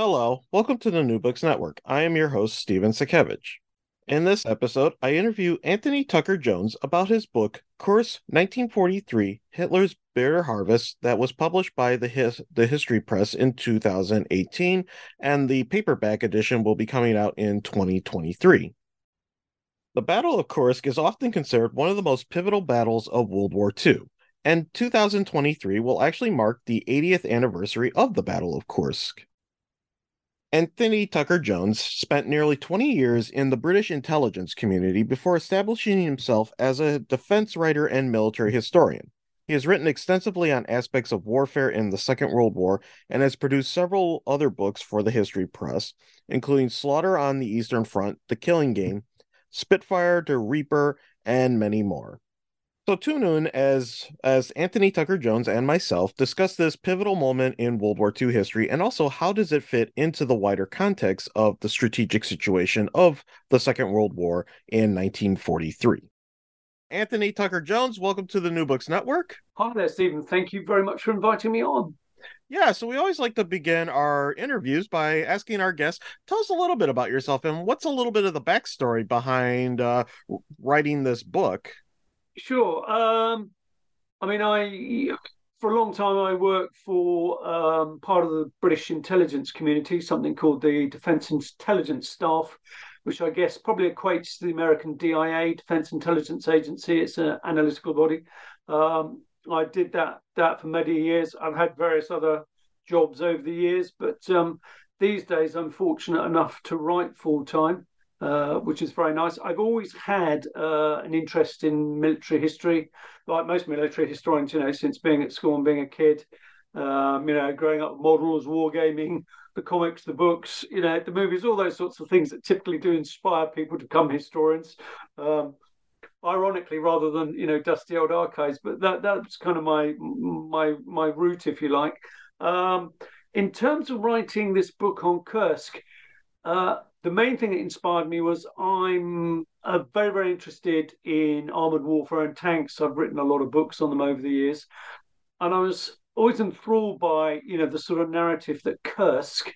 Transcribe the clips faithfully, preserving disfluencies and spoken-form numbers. Hello, welcome to the New Books Network. I am your host, Steven Sakevich. In this episode, I interview Anthony Tucker Jones about his book, Kursk nineteen forty-three, Hitler's Bear Harvest, that was published by the, His- the History Press in two thousand eighteen, and the paperback edition will be coming out in twenty twenty-three. The Battle of Kursk is often considered one of the most pivotal battles of World War Two, and two thousand twenty-three will actually mark the eightieth anniversary of the Battle of Kursk. Anthony Tucker Jones spent nearly twenty years in the British intelligence community before establishing himself as a defense writer and military historian. He has written extensively on aspects of warfare in the Second World War and has produced several other books for the History Press, including Slaughter on the Eastern Front, The Killing Game, Spitfire to Reaper, and many more. So tune in as as Anthony Tucker Jones and myself discuss this pivotal moment in World War Two history, and also how does it fit into the wider context of the strategic situation of the Second World War in nineteen forty-three. Anthony Tucker Jones, welcome to the New Books Network. Hi there, Stephen. Thank you very much for inviting me on. Yeah, so we always like to begin our interviews by asking our guests, tell us a little bit about yourself and what's a little bit of the backstory behind uh, writing this book. Sure. Um, I mean, I for a long time I worked for um, part of the British intelligence community, something called the Defence Intelligence Staff, which I guess probably equates to the American D I A, Defence Intelligence Agency. It's an analytical body. Um, I did that that for many years. I've had various other jobs over the years, but um, these days I'm fortunate enough to write full time. Uh, which is very nice. I've always had uh, an interest in military history, like most military historians, you know, since being at school and being a kid, um, you know, growing up with models, wargaming, the comics, the books, you know, the movies, all those sorts of things that typically do inspire people to become historians. Um, ironically, rather than, you know, dusty old archives, but that that's kind of my, my, my route, if you like. Um, in terms of writing this book on Kursk, uh, the main thing that inspired me was I'm uh, very, very interested in armoured warfare and tanks. I've written a lot of books on them over the years. And I was always enthralled by, you know, the sort of narrative that Kursk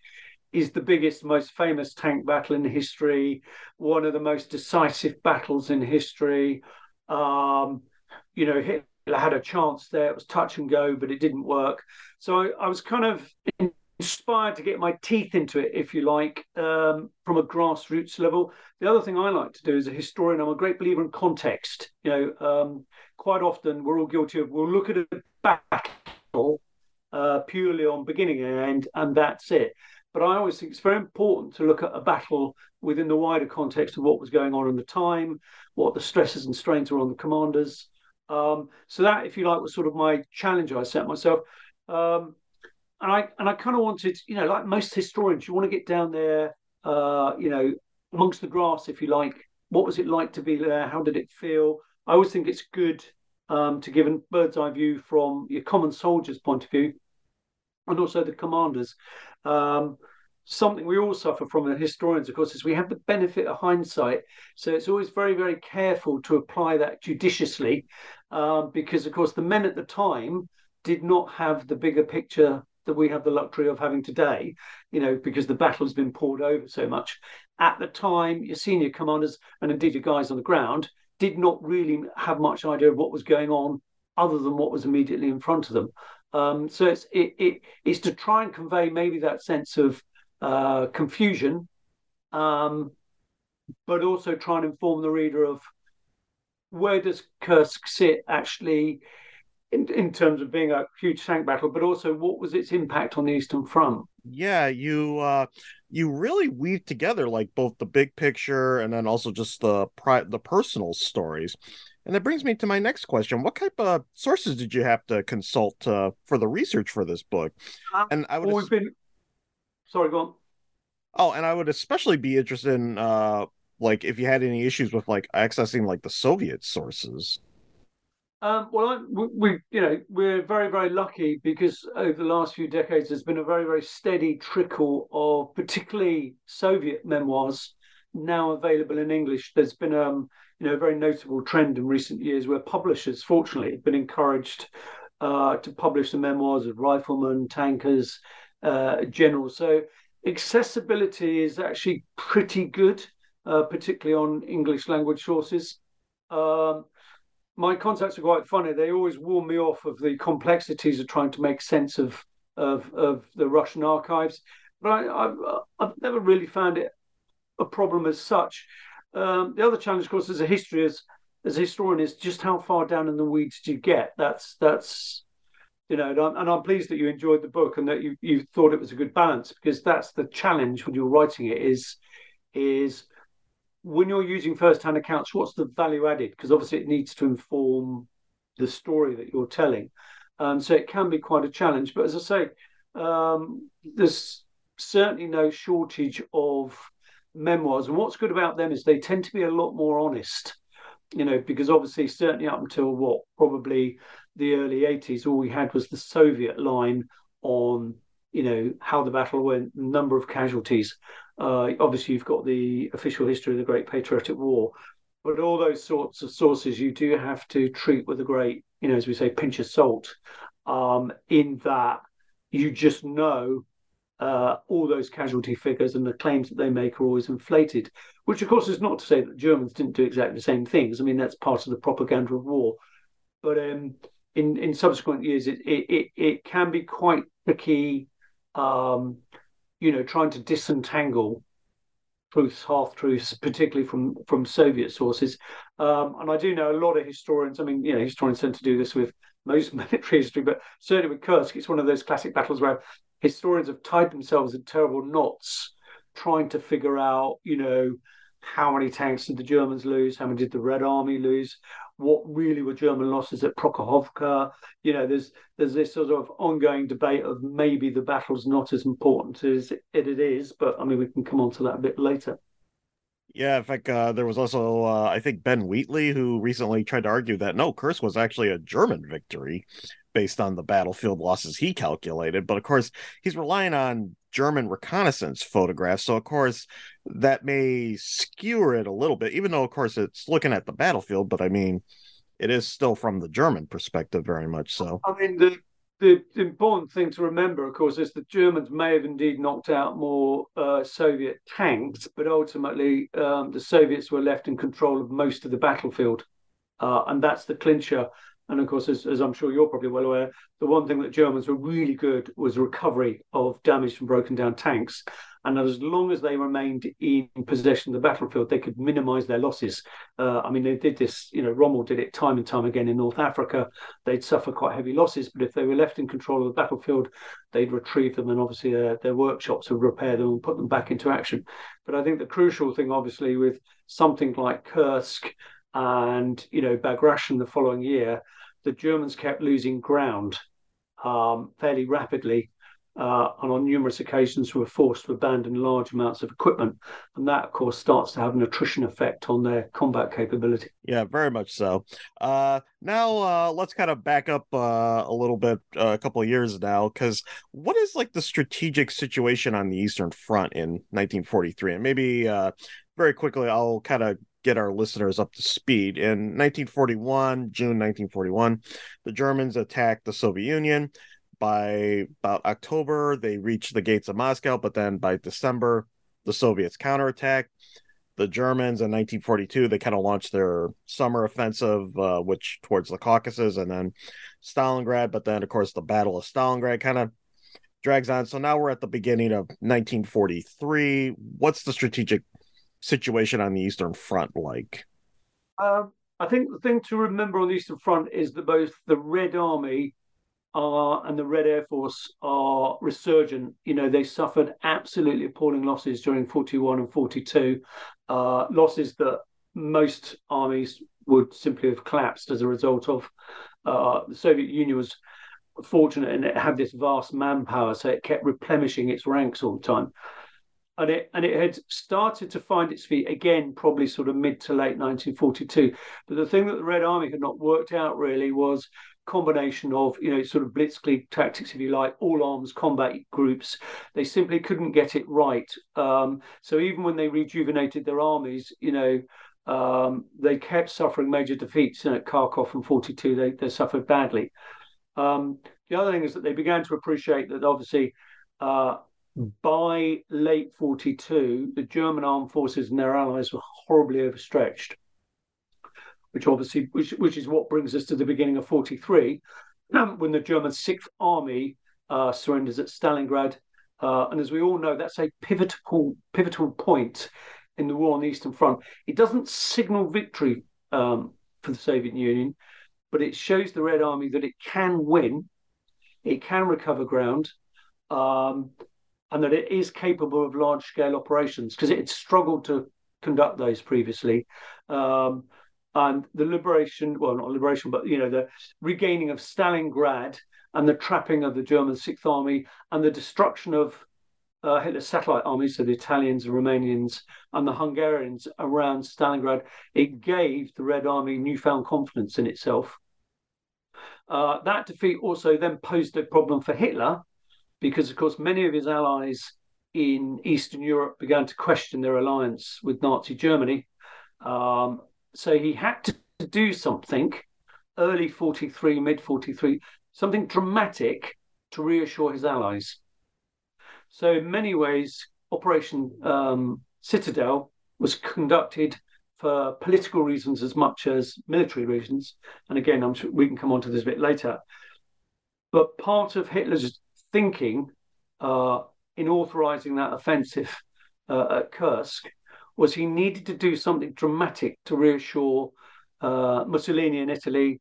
is the biggest, most famous tank battle in history, one of the most decisive battles in history. Um, you know, Hitler had a chance there. It was touch and go, but it didn't work. So I, I was kind of... In- inspired to get my teeth into it, if you like, um, from a grassroots level. The other thing I like to do as a historian, I'm a great believer in context. You know, um, quite often we're all guilty of, we'll look at a battle uh, purely on beginning and end, and that's it. But I always think it's very important to look at a battle within the wider context of what was going on at the time, what the stresses and strains were on the commanders. Um, so that, if you like, was sort of my challenge I set myself. Um, And I and I kind of wanted, you know, like most historians, you want to get down there, uh, you know, amongst the grass, if you like. What was it like to be there? How did it feel? I always think it's good um, to give a bird's eye view from your common soldier's point of view, and also the commanders. Um, something we all suffer from as historians, of course, is we have the benefit of hindsight. So it's always very, very careful to apply that judiciously, um, because, of course, the men at the time did not have the bigger picture that we have the luxury of having today, you know, because the battle has been poured over so much. At the time, your senior commanders and indeed your guys on the ground did not really have much idea of what was going on other than what was immediately in front of them. Um, so it's it, it it's to try and convey maybe that sense of uh, confusion, um, but also try and inform the reader of where does Kursk sit actually in, in terms of being a huge tank battle, but also what was its impact on the Eastern Front? Yeah, you uh, you really weave together like both the big picture and then also just the pri- the personal stories. And that brings me to my next question. What type of sources did you have to consult uh, for the research for this book? Um, and I would always ass- been... Sorry, go on. Oh, and I would especially be interested in, uh, like, if you had any issues with, like, accessing, like, the Soviet sources. Um, well, I, we, we, you know, we're very, very lucky because over the last few decades, there's been a very, very steady trickle of particularly Soviet memoirs now available in English. There's been um, you know, a very noticeable trend in recent years where publishers, fortunately, have been encouraged uh, to publish the memoirs of riflemen, tankers, uh, generals. So accessibility is actually pretty good, uh, particularly on English language sources. Um, my contacts are quite funny. They always warn me off of the complexities of trying to make sense of of, of the Russian archives. But I, I've, I've never really found it a problem as such. Um, the other challenge, of course, as a history, as, as a historian, is just how far down in the weeds do you get? That's that's you know, and I'm, and I'm pleased that you enjoyed the book and that you, you thought it was a good balance, because that's the challenge when you're writing it is is when you're using first-hand accounts, what's the value added? Because obviously it needs to inform the story that you're telling, um, so it can be quite a challenge. But as I say, um, there's certainly no shortage of memoirs, and what's good about them is they tend to be a lot more honest, you know, because obviously certainly up until what probably the early eighties, all we had was the Soviet line on, you know, how the battle went, number of casualties. Uh, obviously you've got the official history of the Great Patriotic War, but all those sorts of sources you do have to treat with a great, you know, as we say, pinch of salt, um, in that you just know Uh, all those casualty figures and the claims that they make are always inflated, which, of course, is not to say that Germans didn't do exactly the same things. I mean, that's part of the propaganda of war. But um, in, in subsequent years, it, it, it can be quite tricky, um, you know, trying to disentangle truths, half-truths, particularly from, from Soviet sources. Um, and I do know a lot of historians. I mean, you know, historians tend to do this with most military history, but certainly with Kursk, it's one of those classic battles where historians have tied themselves in terrible knots trying to figure out, you know, how many tanks did the Germans lose? How many did the Red Army lose? What really were German losses at Prokhorovka? You know, there's there's this sort of ongoing debate of maybe the battle's not as important as it, it is, but I mean, we can come on to that a bit later. Yeah, in fact, uh, there was also, uh, I think, Ben Wheatley, who recently tried to argue that, no, Kursk was actually a German victory based on the battlefield losses he calculated. But, of course, he's relying on German reconnaissance photographs. So, of course, that may skewer it a little bit, even though, of course, it's looking at the battlefield. But, I mean, it is still from the German perspective very much so. I mean, the, the important thing to remember, of course, is the Germans may have indeed knocked out more uh, Soviet tanks, but ultimately um, the Soviets were left in control of most of the battlefield. Uh, and that's the clincher. And of course, as, as I'm sure you're probably well aware, the one thing that Germans were really good was recovery of damaged and broken down tanks. And as long as they remained in possession of the battlefield, they could minimize their losses. Uh, I mean, they did this, you know, Rommel did it time and time again in North Africa. They'd suffer quite heavy losses, but if they were left in control of the battlefield, they'd retrieve them and obviously uh, their workshops would repair them and put them back into action. But I think the crucial thing, obviously, with something like Kursk, and, you know, Bagration the following year, the Germans kept losing ground um, fairly rapidly uh, and on numerous occasions were forced to abandon large amounts of equipment. And that, of course, starts to have an attrition effect on their combat capability. Yeah, very much so. Uh, now, uh, let's kind of back up uh, a little bit, uh, a couple of years now, because what is like the strategic situation on the Eastern Front in nineteen forty-three? And maybe uh, very quickly, I'll kind of get our listeners up to speed. In nineteen forty-one, June nineteen forty-one, the Germans attacked the Soviet Union. By about October, they reached the gates of Moscow, but then by December, the Soviets counterattacked. The Germans in nineteen forty-two, they kind of launched their summer offensive, uh, which towards the Caucasus, and then Stalingrad, but then, of course, the Battle of Stalingrad kind of drags on. So now we're at the beginning of nineteen forty-three. What's the strategic situation on the Eastern Front like? Uh, I think the thing to remember on the Eastern Front is that both the Red Army are, and the Red Air Force are resurgent. You know, they suffered absolutely appalling losses during forty-one and forty-two, uh, losses that most armies would simply have collapsed as a result of. Uh, the Soviet Union was fortunate in it had this vast manpower, so it kept replenishing its ranks all the time. And it and it had started to find its feet again, probably sort of mid to late nineteen forty-two. But the thing that the Red Army had not worked out really was combination of, you know, sort of blitzkrieg tactics, if you like, all arms combat groups. They simply couldn't get it right. Um, so even when they rejuvenated their armies, you know, um, they kept suffering major defeats. You know, at Kharkov in forty-two, they, they suffered badly. Um, the other thing is that they began to appreciate that obviously uh, by late forty-two, the German armed forces and their allies were horribly overstretched, which obviously, which, which is what brings us to the beginning of forty-three, when the German sixth Army uh, surrenders at Stalingrad. Uh, and as we all know, that's a pivotal pivotal point in the war on the Eastern Front. It doesn't signal victory um, for the Soviet Union, but it shows the Red Army that it can win, it can recover ground, um, and that it is capable of large-scale operations, because it had struggled to conduct those previously. Um, And the liberation, well, not liberation, but, you know, the regaining of Stalingrad and the trapping of the German sixth Army and the destruction of uh, Hitler's satellite armies, so the Italians, the Romanians and the Hungarians around Stalingrad, it gave the Red Army newfound confidence in itself. Uh, that defeat also then posed a problem for Hitler because, of course, many of his allies in Eastern Europe began to question their alliance with Nazi Germany. Um So he had to do something early forty-three, mid forty-three, something dramatic to reassure his allies. So in many ways, Operation um, Citadel was conducted for political reasons as much as military reasons. And again, I'm sure we can come on to this a bit later. But part of Hitler's thinking uh, in authorizing that offensive uh, at Kursk was he needed to do something dramatic to reassure uh, Mussolini in Italy,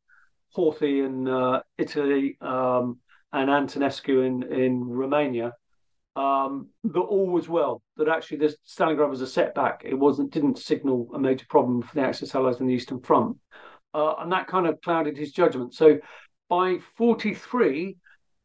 Horthy in uh, Italy, um, and Antonescu in, in Romania, um, that all was well, that actually this Stalingrad was a setback. It wasn't didn't signal a major problem for the Axis allies in the Eastern Front. Uh, and that kind of clouded his judgment. So by forty-three,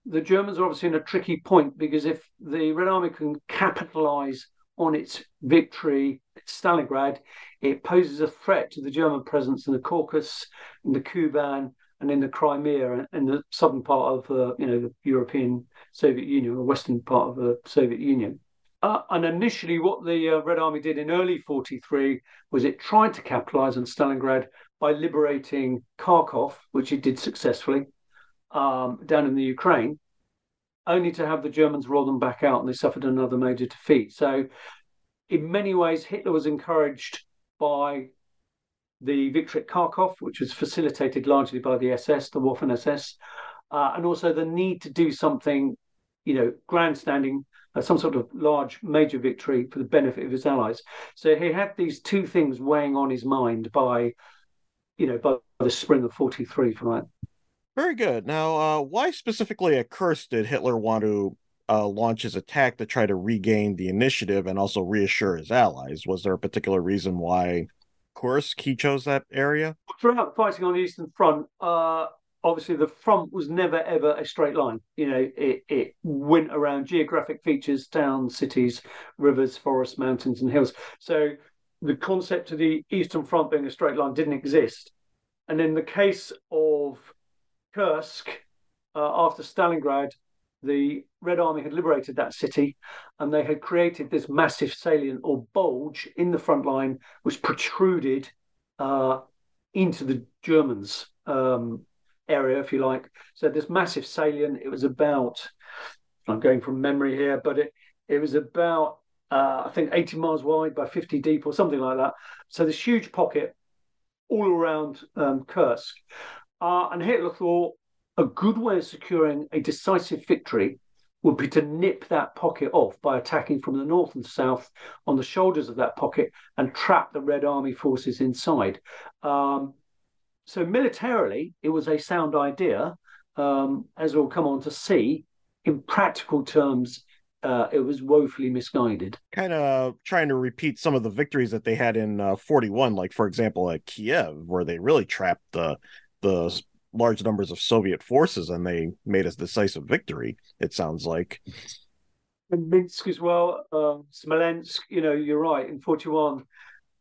the Germans are obviously in a tricky point, because if the Red Army can capitalize on its victory at Stalingrad, it poses a threat to the German presence in the Caucasus, in the Kuban, and in the Crimea, and the southern part of uh, you know the European Soviet Union, or western part of the Soviet Union. Uh, and initially, what the uh, Red Army did in early forty-three was it tried to capitalize on Stalingrad by liberating Kharkov, which it did successfully um, down in the Ukraine, only to have the Germans roll them back out, and they suffered another major defeat. So in many ways, Hitler was encouraged by the victory at Kharkov, which was facilitated largely by the S S, the Waffen-S S, uh, and also the need to do something, you know, grandstanding, uh, some sort of large major victory for the benefit of his allies. So he had these two things weighing on his mind by, you know, by the spring of forty-three for that. Very good. Now, uh, why specifically at Kursk did Hitler want to uh, launch his attack to try to regain the initiative and also reassure his allies? Was there a particular reason why Kursk, he chose that area? Throughout fighting on the Eastern Front, uh, obviously the front was never, ever a straight line. You know, it, it went around geographic features, towns, cities, rivers, forests, mountains, and hills. So the concept of the Eastern Front being a straight line didn't exist. And in the case of Kursk, uh, after Stalingrad, the Red Army had liberated that city, and they had created this massive salient or bulge in the front line, which protruded uh, into the Germans' um, area, if you like. So this massive salient, it was about, I'm going from memory here, but it, it was about, uh, I think, eighty miles wide by fifty deep or something like that. So this huge pocket all around um, Kursk. Uh, and Hitler thought, a good way of securing a decisive victory would be to nip that pocket off by attacking from the north and south on the shoulders of that pocket and trap the Red Army forces inside. Um, so militarily, it was a sound idea, um, as we'll come on to see. In practical terms, uh, it was woefully misguided. Kind of trying to repeat some of the victories that they had in uh, forty-one, like, for example, at Kiev, where they really trapped the the... large numbers of Soviet forces, and they made a decisive victory, it sounds like. And Minsk as well, uh, Smolensk, you know, you're right, in forty-one,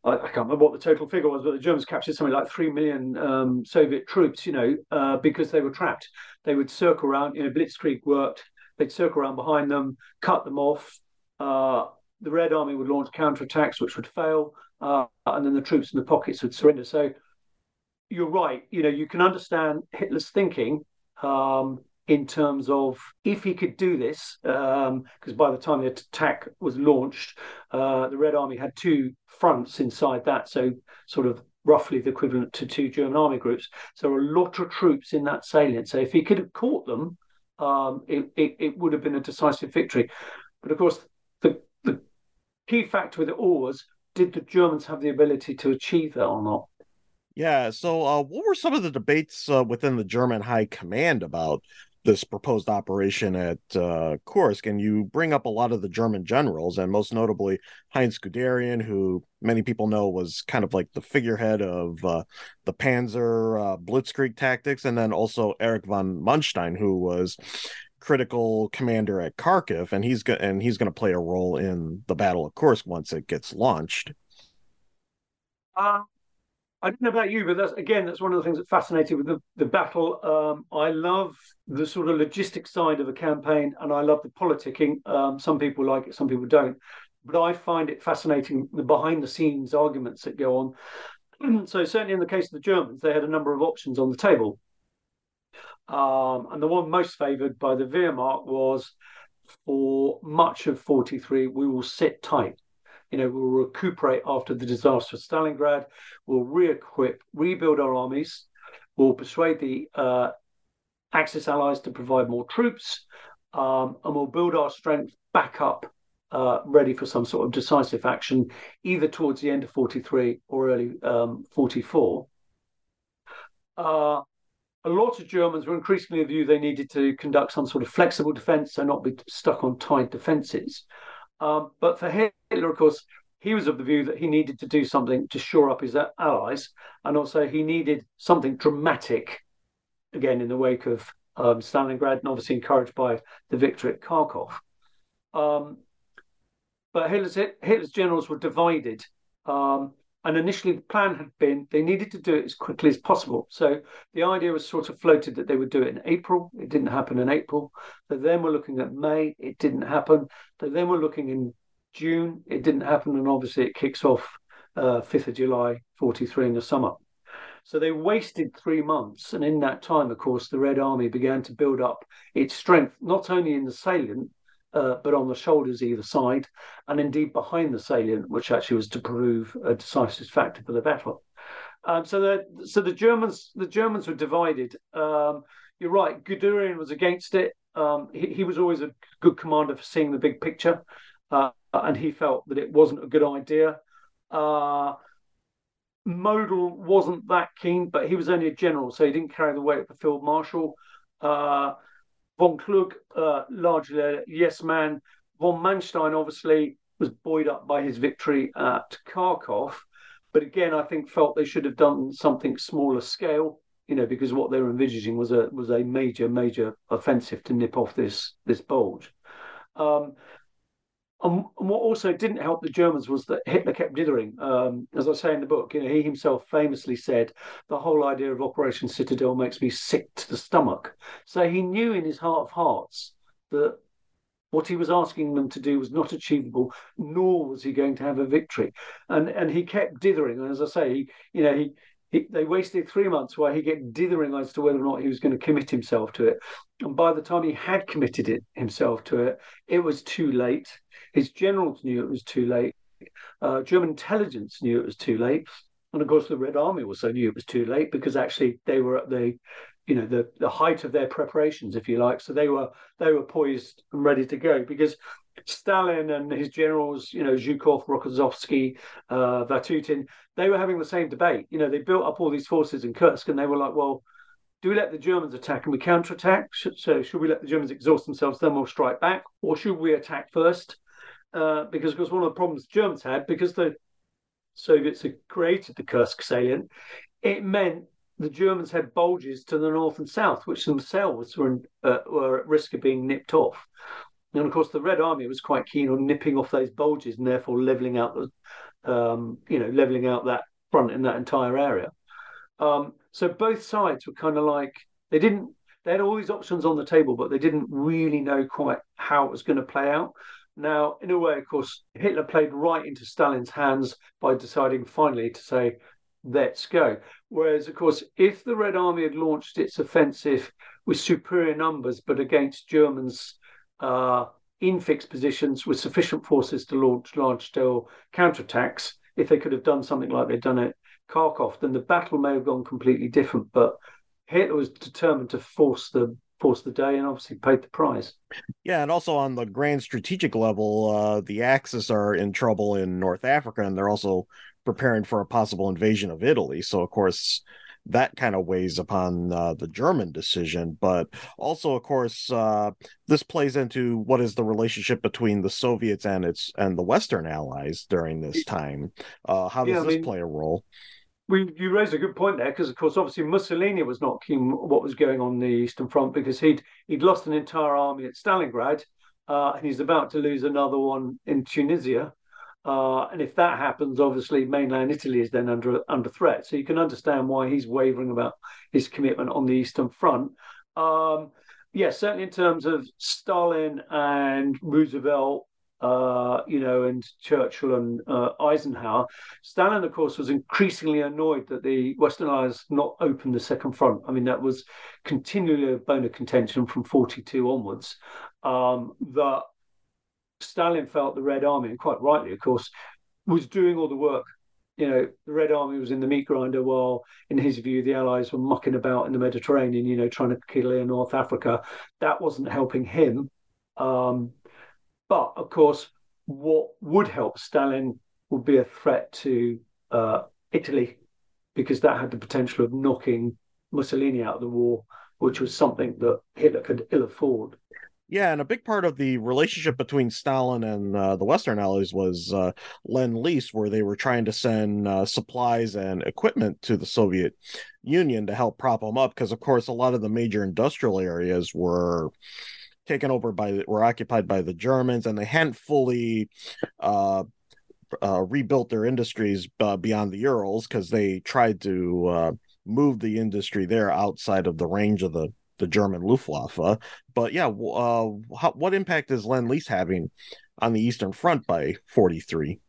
I, I can't remember what the total figure was, but the Germans captured something like three million um, Soviet troops, you know, uh, because they were trapped. They would circle around, you know, Blitzkrieg worked, they'd circle around behind them, cut them off, uh, the Red Army would launch counterattacks, which would fail, uh, and then the troops in the pockets would surrender. So you're right. You know, you can understand Hitler's thinking um, in terms of if he could do this, because um, by the time the attack was launched, uh, the Red Army had two fronts inside that. So sort of roughly the equivalent to two German army groups. So a lot of troops in that salient. So if he could have caught them, um, it, it, it would have been a decisive victory. But of course, the, the key factor with it all was, did the Germans have the ability to achieve that or not? Yeah, so uh, what were some of the debates uh, within the German High Command about this proposed operation at uh, Kursk? And you bring up a lot of the German generals, and most notably Heinz Guderian, who many people know was kind of like the figurehead of uh, the Panzer uh, Blitzkrieg tactics, and then also Erich von Manstein, who was critical commander at Kharkov, and he's go- and he's going to play a role in the Battle of Kursk once it gets launched. Uh I don't know about you, but that's, again, that's one of the things that fascinated with the, the battle. Um, I love the sort of logistic side of a campaign, and I love the politicking. Um, some people like it, some people don't. But I find it fascinating, the behind-the-scenes arguments that go on. So certainly in the case of the Germans, they had a number of options on the table. Um, and the one most favoured by the Wehrmacht was, for much of forty-three, we will sit tight. You know, we'll recuperate after the disaster of Stalingrad. We'll re-equip, rebuild our armies. We'll persuade the uh, Axis allies to provide more troops. Um, and we'll build our strength back up, uh, ready for some sort of decisive action, either towards the end of forty-three or early um, forty-four. Uh, a lot of Germans were increasingly of the view they needed to conduct some sort of flexible defence, so not be stuck on tight defences. Um, but for Hitler, of course, he was of the view that he needed to do something to shore up his allies, and also he needed something dramatic, again, in the wake of um, Stalingrad, and obviously encouraged by the victory at Kharkov. Um, but Hitler's, Hitler's generals were divided, um, and initially the plan had been they needed to do it as quickly as possible. So the idea was sort of floated that they would do it in April. It didn't happen in April. They then were looking at May. It didn't happen. They then were looking in June. It didn't happen. And obviously it kicks off uh, fifth of July, forty-three in the summer. So they wasted three months. And in that time, of course, the Red Army began to build up its strength, not only in the salient, Uh, but on the shoulders either side, and indeed behind the salient, which actually was to prove a decisive factor for the battle. Um, so, the, so the Germans, the Germans were divided. Um, you're right. Guderian was against it. Um, he, he was always a good commander for seeing the big picture, uh, and he felt that it wasn't a good idea. Uh, Model wasn't that keen, but he was only a general, so he didn't carry the weight of a field marshal. Uh, Von Klug, uh, largely a yes man. Von Manstein, obviously, was buoyed up by his victory at Kharkov. But again, I think felt they should have done something smaller scale, you know, because what they were envisaging was a was a major, major offensive to nip off this, this bulge. Um, and what also didn't help the Germans was that Hitler kept dithering. Um, as I say in the book, you know, he himself famously said, the whole idea of Operation Citadel makes me sick to the stomach. So he knew in his heart of hearts that what he was asking them to do was not achievable, nor was he going to have a victory. And and he kept dithering. And as I say, he, you know, he, he they wasted three months where he kept dithering as to whether or not he was going to commit himself to it. And by the time he had committed it, himself to it, it was too late. His generals knew it was too late. Uh, German intelligence knew it was too late. And, of course, the Red Army also knew it was too late because, actually, they were at the you know, the, the height of their preparations, if you like. So they were they were poised and ready to go, because Stalin and his generals, you know, Zhukov, Rokossovsky, uh, Vatutin, they were having the same debate. You know, they built up all these forces in Kursk, and they were like, well, do we let the Germans attack and we counterattack? So should we let the Germans exhaust themselves, then we'll strike back? Or should we attack first? Uh, because, of course, one of the problems the Germans had, because the Soviets had created the Kursk salient, it meant the Germans had bulges to the north and south, which themselves were, in, uh, were at risk of being nipped off. And, of course, the Red Army was quite keen on nipping off those bulges and therefore levelling out the, um, you know, levelling out that front in that entire area. Um, so both sides were kind of like, they didn't, they had all these options on the table, but they didn't really know quite how it was going to play out. Now, in a way, of course, Hitler played right into Stalin's hands by deciding finally to say, let's go. Whereas, of course, if the Red Army had launched its offensive with superior numbers, but against Germans uh, in fixed positions with sufficient forces to launch large-scale counterattacks, if they could have done something like they'd done at Kharkov, then the battle may have gone completely different. But Hitler was determined to force the force the day, and obviously paid the price. Yeah, and also on the grand strategic level, uh, the Axis are in trouble in North Africa, and they're also preparing for a possible invasion of Italy. So, of course, that kind of weighs upon uh, the German decision. But also, of course, uh, this plays into what is the relationship between the Soviets and its and the Western allies during this time. Uh, how does yeah, I mean, this play a role? We, you raise a good point there, because, of course, obviously Mussolini was not keen what was going on in the Eastern Front, because he'd he'd lost an entire army at Stalingrad, uh, and he's about to lose another one in Tunisia. Uh, and if that happens, obviously mainland Italy is then under under threat. So you can understand why he's wavering about his commitment on the Eastern Front. Um, yeah, certainly in terms of Stalin and Roosevelt, uh, you know, and Churchill and uh, Eisenhower, Stalin, of course, was increasingly annoyed that the Western Allies not opened the Second Front. I mean, that was continually a bone of contention from forty-two onwards. Um, that Stalin felt the Red Army, and quite rightly, of course, was doing all the work. You know, the Red Army was in the meat grinder, while, in his view, the Allies were mucking about in the Mediterranean, you know, trying to clear North Africa. That wasn't helping him. Um, but, of course, what would help Stalin would be a threat to uh, Italy, because that had the potential of knocking Mussolini out of the war, which was something that Hitler could ill afford. Yeah, and a big part of the relationship between Stalin and uh, the Western Allies was uh, Lend-Lease, where they were trying to send uh, supplies and equipment to the Soviet Union to help prop them up, because, of course, a lot of the major industrial areas were taken over by, were occupied by the Germans, and they hadn't fully uh, uh, rebuilt their industries uh, beyond the Urals, because they tried to uh, move the industry there outside of the range of the the German Luftwaffe. But yeah, uh, how, what impact is Lend-Lease having on the Eastern Front by forty-three?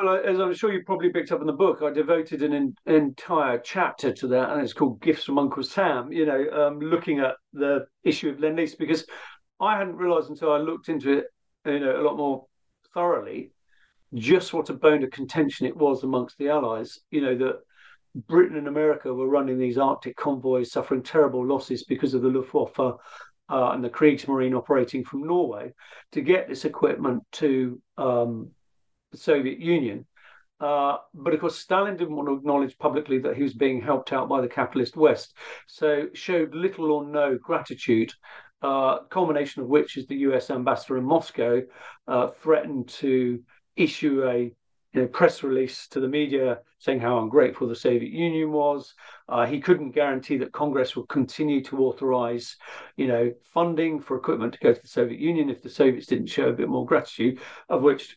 Well, as I'm sure you probably picked up in the book, I devoted an, in, an entire chapter to that, and it's called Gifts from Uncle Sam, you know, um, looking at the issue of Lend-Lease, because I hadn't realised until I looked into it, you know, a lot more thoroughly, just what a bone of contention it was amongst the Allies, you know, that Britain and America were running these Arctic convoys, suffering terrible losses because of the Luftwaffe uh, and the Kriegsmarine operating from Norway to get this equipment to um, the Soviet Union. Uh, but of course, Stalin didn't want to acknowledge publicly that he was being helped out by the capitalist West, so showed little or no gratitude, uh, culmination of which is the U S ambassador in Moscow uh, threatened to issue a You know, press release to the media saying how ungrateful the Soviet Union was. Uh, he couldn't guarantee that Congress would continue to authorize, you know, funding for equipment to go to the Soviet Union if the Soviets didn't show a bit more gratitude, of which,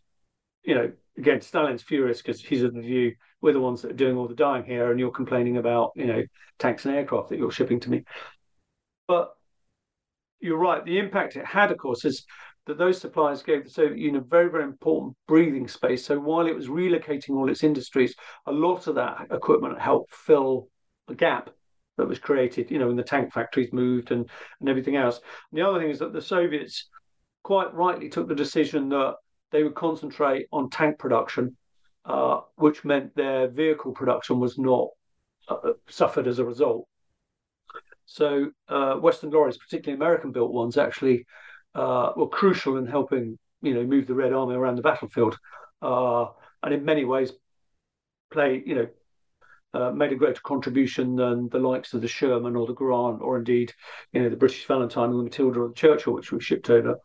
you know, again, Stalin's furious because he's of the view, we're the ones that are doing all the dying here and you're complaining about, you know, tanks and aircraft that you're shipping to me. But you're right, the impact it had, of course, is that those suppliers gave the Soviet Union a very, very important breathing space. So while it was relocating all its industries, a lot of that equipment helped fill the gap that was created, you know, when the tank factories moved and, and everything else. And the other thing is that the Soviets quite rightly took the decision that they would concentrate on tank production, uh, which meant their vehicle production was not uh, suffered as a result. So uh, Western lorries, particularly American-built ones, actually uh, were crucial in helping, you know, move the Red Army around the battlefield, uh, and in many ways play, you know, uh, made a greater contribution than the likes of the Sherman or the Grant, or indeed, you know, the British Valentine and the Matilda and Churchill, which we shipped over,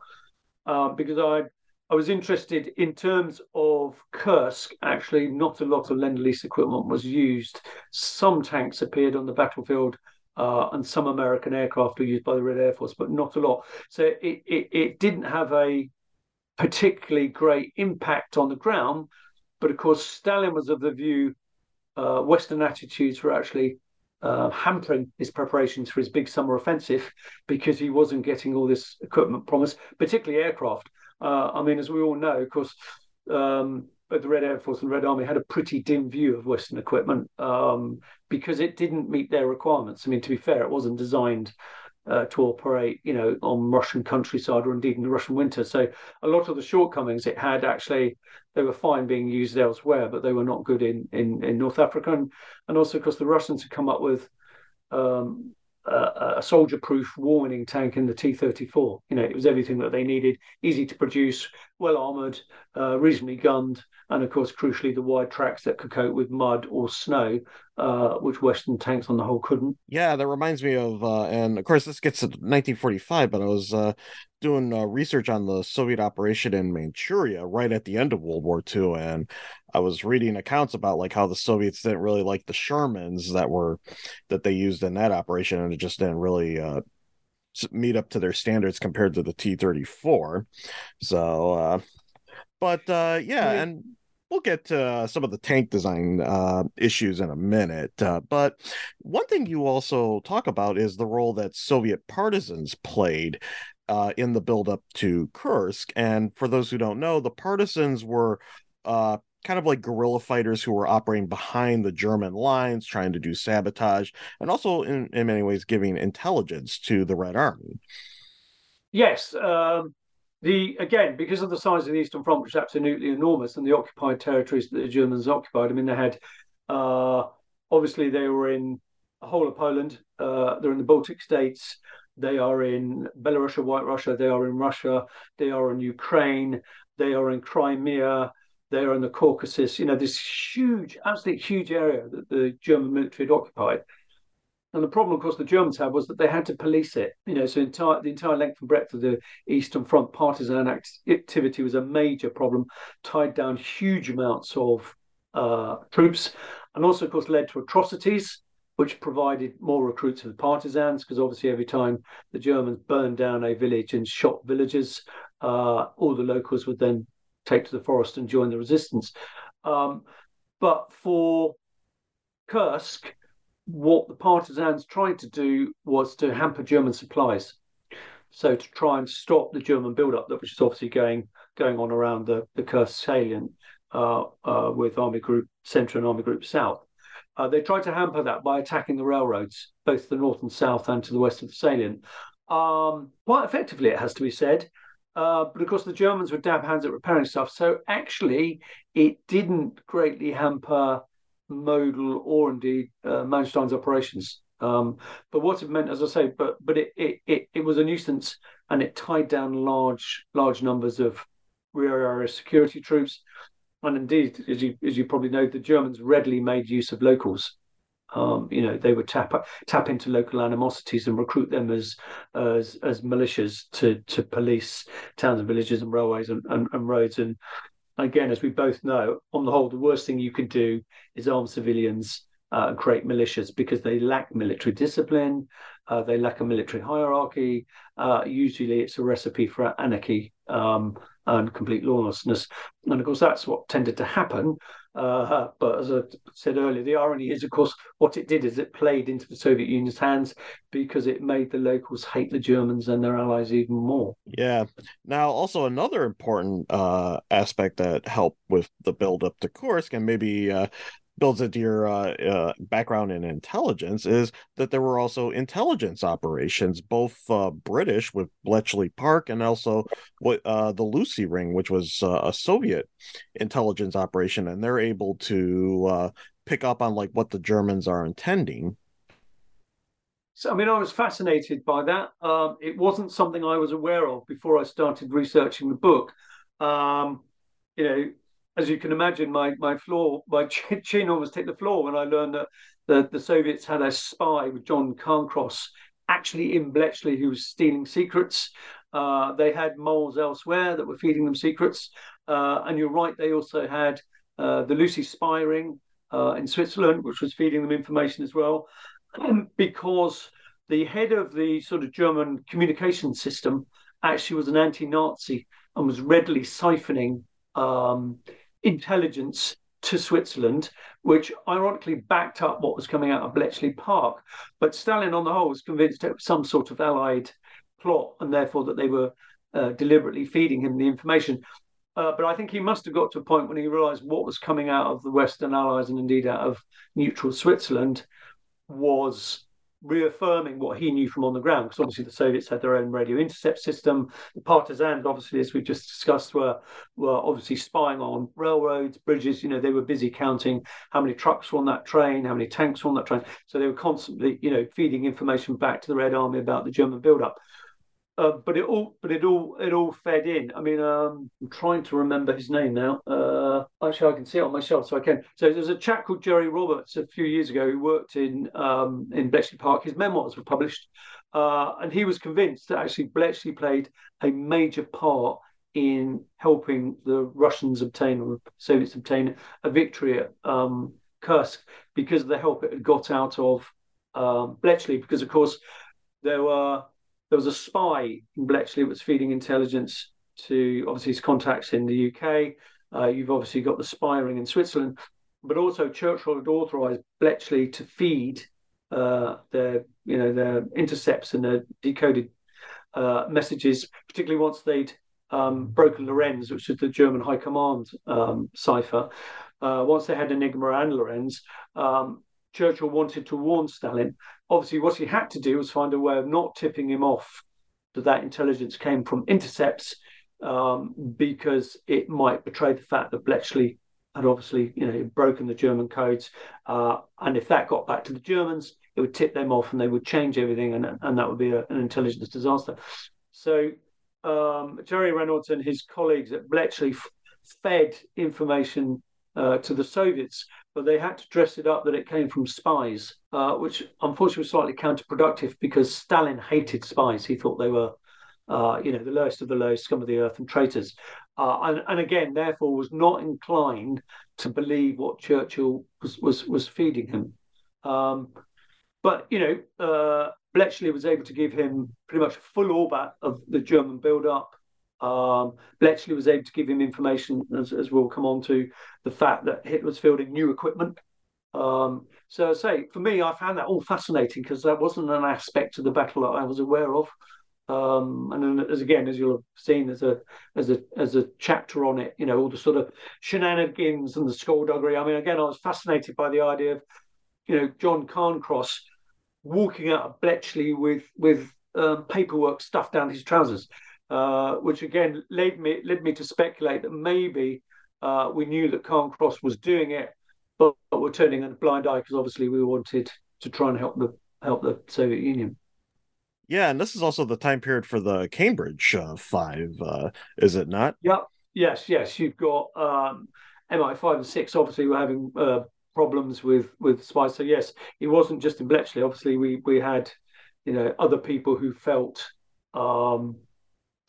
uh, because I I was interested in terms of Kursk. Actually, not a lot of Lend-Lease equipment was used. Some tanks appeared on the battlefield, uh, and some American aircraft were used by the Red Air Force, but not a lot. So it, it, it didn't have a particularly great impact on the ground. But of course, Stalin was of the view uh, Western attitudes were actually Uh, hampering his preparations for his big summer offensive, because he wasn't getting all this equipment promised, particularly aircraft. Uh, I mean, as we all know, of course, um, the Red Air Force and the Red Army had a pretty dim view of Western equipment um, because it didn't meet their requirements. I mean, to be fair, it wasn't designed uh, to operate, you know, on Russian countryside or indeed in the Russian winter. So a lot of the shortcomings it had, actually, they were fine being used elsewhere, but they were not good in, in, in North Africa. And, and also, of course, the Russians had come up with um, a, a soldier-proof warning tank in the T thirty-four. You know, it was everything that they needed, easy to produce, well-armoured, uh, reasonably gunned, and, of course, crucially, the wide tracks that could cope with mud or snow, uh, which Western tanks on the whole couldn't. Yeah, that reminds me of, uh, and, of course, this gets to nineteen forty-five, but I was... Uh... doing uh, research on the Soviet operation in Manchuria right at the end of World War Two, and I was reading accounts about like how the Soviets didn't really like the Shermans that were that they used in that operation, and it just didn't really uh, meet up to their standards compared to the T thirty-four. So, uh, but uh, yeah, yeah, and we'll get to uh, some of the tank design uh, issues in a minute. Uh, but one thing you also talk about is the role that Soviet partisans played Uh, in the buildup to Kursk. And for those who don't know, the partisans were uh, kind of like guerrilla fighters who were operating behind the German lines, trying to do sabotage, and also in, in many ways giving intelligence to the Red Army. Yes. Um, the again, because of the size of the Eastern Front, which is absolutely enormous, and the occupied territories that the Germans occupied, I mean, they had, uh, obviously, they were in the whole of Poland, uh, they're in the Baltic states, they are in Belarus, White Russia, they are in Russia, they are in Ukraine, they are in Crimea, they are in the Caucasus. You know, this huge, absolutely huge area that the German military had occupied. And the problem, of course, the Germans had was that they had to police it. You know, so entire, the entire length and breadth of the Eastern Front, partisan activity was a major problem, tied down huge amounts of uh, troops, and also, of course, led to atrocities, which provided more recruits for the partisans, because obviously every time the Germans burned down a village and shot villagers, uh, all the locals would then take to the forest and join the resistance. Um, but for Kursk, what the partisans tried to do was to hamper German supplies. So to try and stop the German buildup, that was obviously going going on around the, the Kursk salient uh, uh, with Army Group Centre and Army Group South. Uh, they tried to hamper that by attacking the railroads, both the north and south and to the west of the salient. Um, quite effectively, it has to be said. Uh, but, of course, the Germans were dab hands at repairing stuff. So, actually, it didn't greatly hamper Model or, indeed, uh, Manstein's operations. Um, but what it meant, as I say, but but it, it, it, it was a nuisance, and it tied down large, large numbers of rear area security troops. And indeed, as you as you probably know, the Germans readily made use of locals. Um, you know, they would tap tap into local animosities and recruit them as as as militias to to police towns and villages and railways and, and, and roads. And again, as we both know, on the whole, the worst thing you can do is arm civilians uh, and create militias, because they lack military discipline, uh, they lack a military hierarchy. Uh, usually, it's a recipe for anarchy. Um, and complete lawlessness. And, of course, that's what tended to happen. Uh, but as I said earlier, the irony is, of course, what it did is it played into the Soviet Union's hands, because it made the locals hate the Germans and their allies even more. Yeah. Now, also another important uh, aspect that helped with the build-up to Kursk, and maybe uh, builds into your uh, uh, background in intelligence, is that there were also intelligence operations, both uh, British with Bletchley Park, and also what uh, the Lucy Ring, which was uh, a Soviet intelligence operation, and they're able to uh, pick up on like what the Germans are intending. So, I mean, I was fascinated by that. Um, it wasn't something I was aware of before I started researching the book. Um, you know, as you can imagine, my my floor, my chin almost hit the floor when I learned that the, the Soviets had a spy with John Cairncross, actually in Bletchley, who was stealing secrets. Uh, they had moles elsewhere that were feeding them secrets. Uh, and you're right, they also had uh, the Lucy spy ring uh, in Switzerland, which was feeding them information as well. Because the head of the sort of German communication system actually was an anti-Nazi and was readily siphoning um, intelligence to Switzerland, which ironically backed up what was coming out of Bletchley Park. But Stalin, on the whole, was convinced it was some sort of Allied plot, and therefore that they were uh, deliberately feeding him the information. Uh, but I think he must have got to a point when he realised what was coming out of the Western Allies and indeed out of neutral Switzerland was reaffirming what he knew from on the ground, because obviously the Soviets had their own radio intercept system. The partisans, obviously, as we just discussed, were were obviously spying on railroads, bridges. You know, they were busy counting how many trucks were on that train, how many tanks were on that train. So they were constantly, you know, feeding information back to the Red Army about the German buildup. Uh, but it all, but it all, it all fed in. I mean, um, I'm trying to remember his name now. Uh, actually, I can see it on my shelf, so I can. So there's a chap called Jerry Roberts a few years ago who worked in um, in Bletchley Park. His memoirs were published, uh, and he was convinced that actually Bletchley played a major part in helping the Russians obtain or Soviets obtain a victory at um, Kursk because of the help it had got out of um, Bletchley. Because of course there were. There was a spy in Bletchley that was feeding intelligence to, obviously, his contacts in the U K. Uh, you've obviously got the spy ring in Switzerland. But also Churchill had authorised Bletchley to feed uh, their, you know, their intercepts and their decoded uh, messages, particularly once they'd um, broken Lorenz, which is the German high command um, cipher. Uh, once they had Enigma and Lorenz, um, Churchill wanted to warn Stalin. Obviously, what he had to do was find a way of not tipping him off that that intelligence came from intercepts, um, because it might betray the fact that Bletchley had obviously, you know, broken the German codes. Uh, and if that got back to the Germans, it would tip them off and they would change everything, and, and that would be a, an intelligence disaster. So um, Jerry Reynolds and his colleagues at Bletchley f- fed information Uh, to the Soviets, but they had to dress it up that it came from spies, uh, which unfortunately was slightly counterproductive because Stalin hated spies. He thought they were, uh, you know, the lowest of the lowest, scum of the earth and traitors. Uh, and, and again, therefore, was not inclined to believe what Churchill was was, was feeding him. Um, but, you know, uh, Bletchley was able to give him pretty much a full orbit of the German build-up. Um, Bletchley was able to give him information, as, as we'll come on to, the fact that Hitler was fielding new equipment. Um, so I say, for me, I found that all fascinating because that wasn't an aspect of the battle that I was aware of. Um, and then, as again, as you'll have seen, there's a as a as a chapter on it. You know, all the sort of shenanigans and the skullduggery. I mean, again, I was fascinated by the idea of, you know, John Cairncross walking out of Bletchley with with um, paperwork stuffed down his trousers. Uh, which again led me led me to speculate that maybe uh, we knew that Cairncross was doing it, but, but we're turning a blind eye because obviously we wanted to try and help the help the Soviet Union. Yeah, and this is also the time period for the Cambridge uh, Five, uh, is it not? Yep. Yes. Yes. You've got um, M I five and six. Obviously, we're having uh, problems with with spies. So yes, it wasn't just in Bletchley. Obviously, we we had, you know, other people who felt. Um,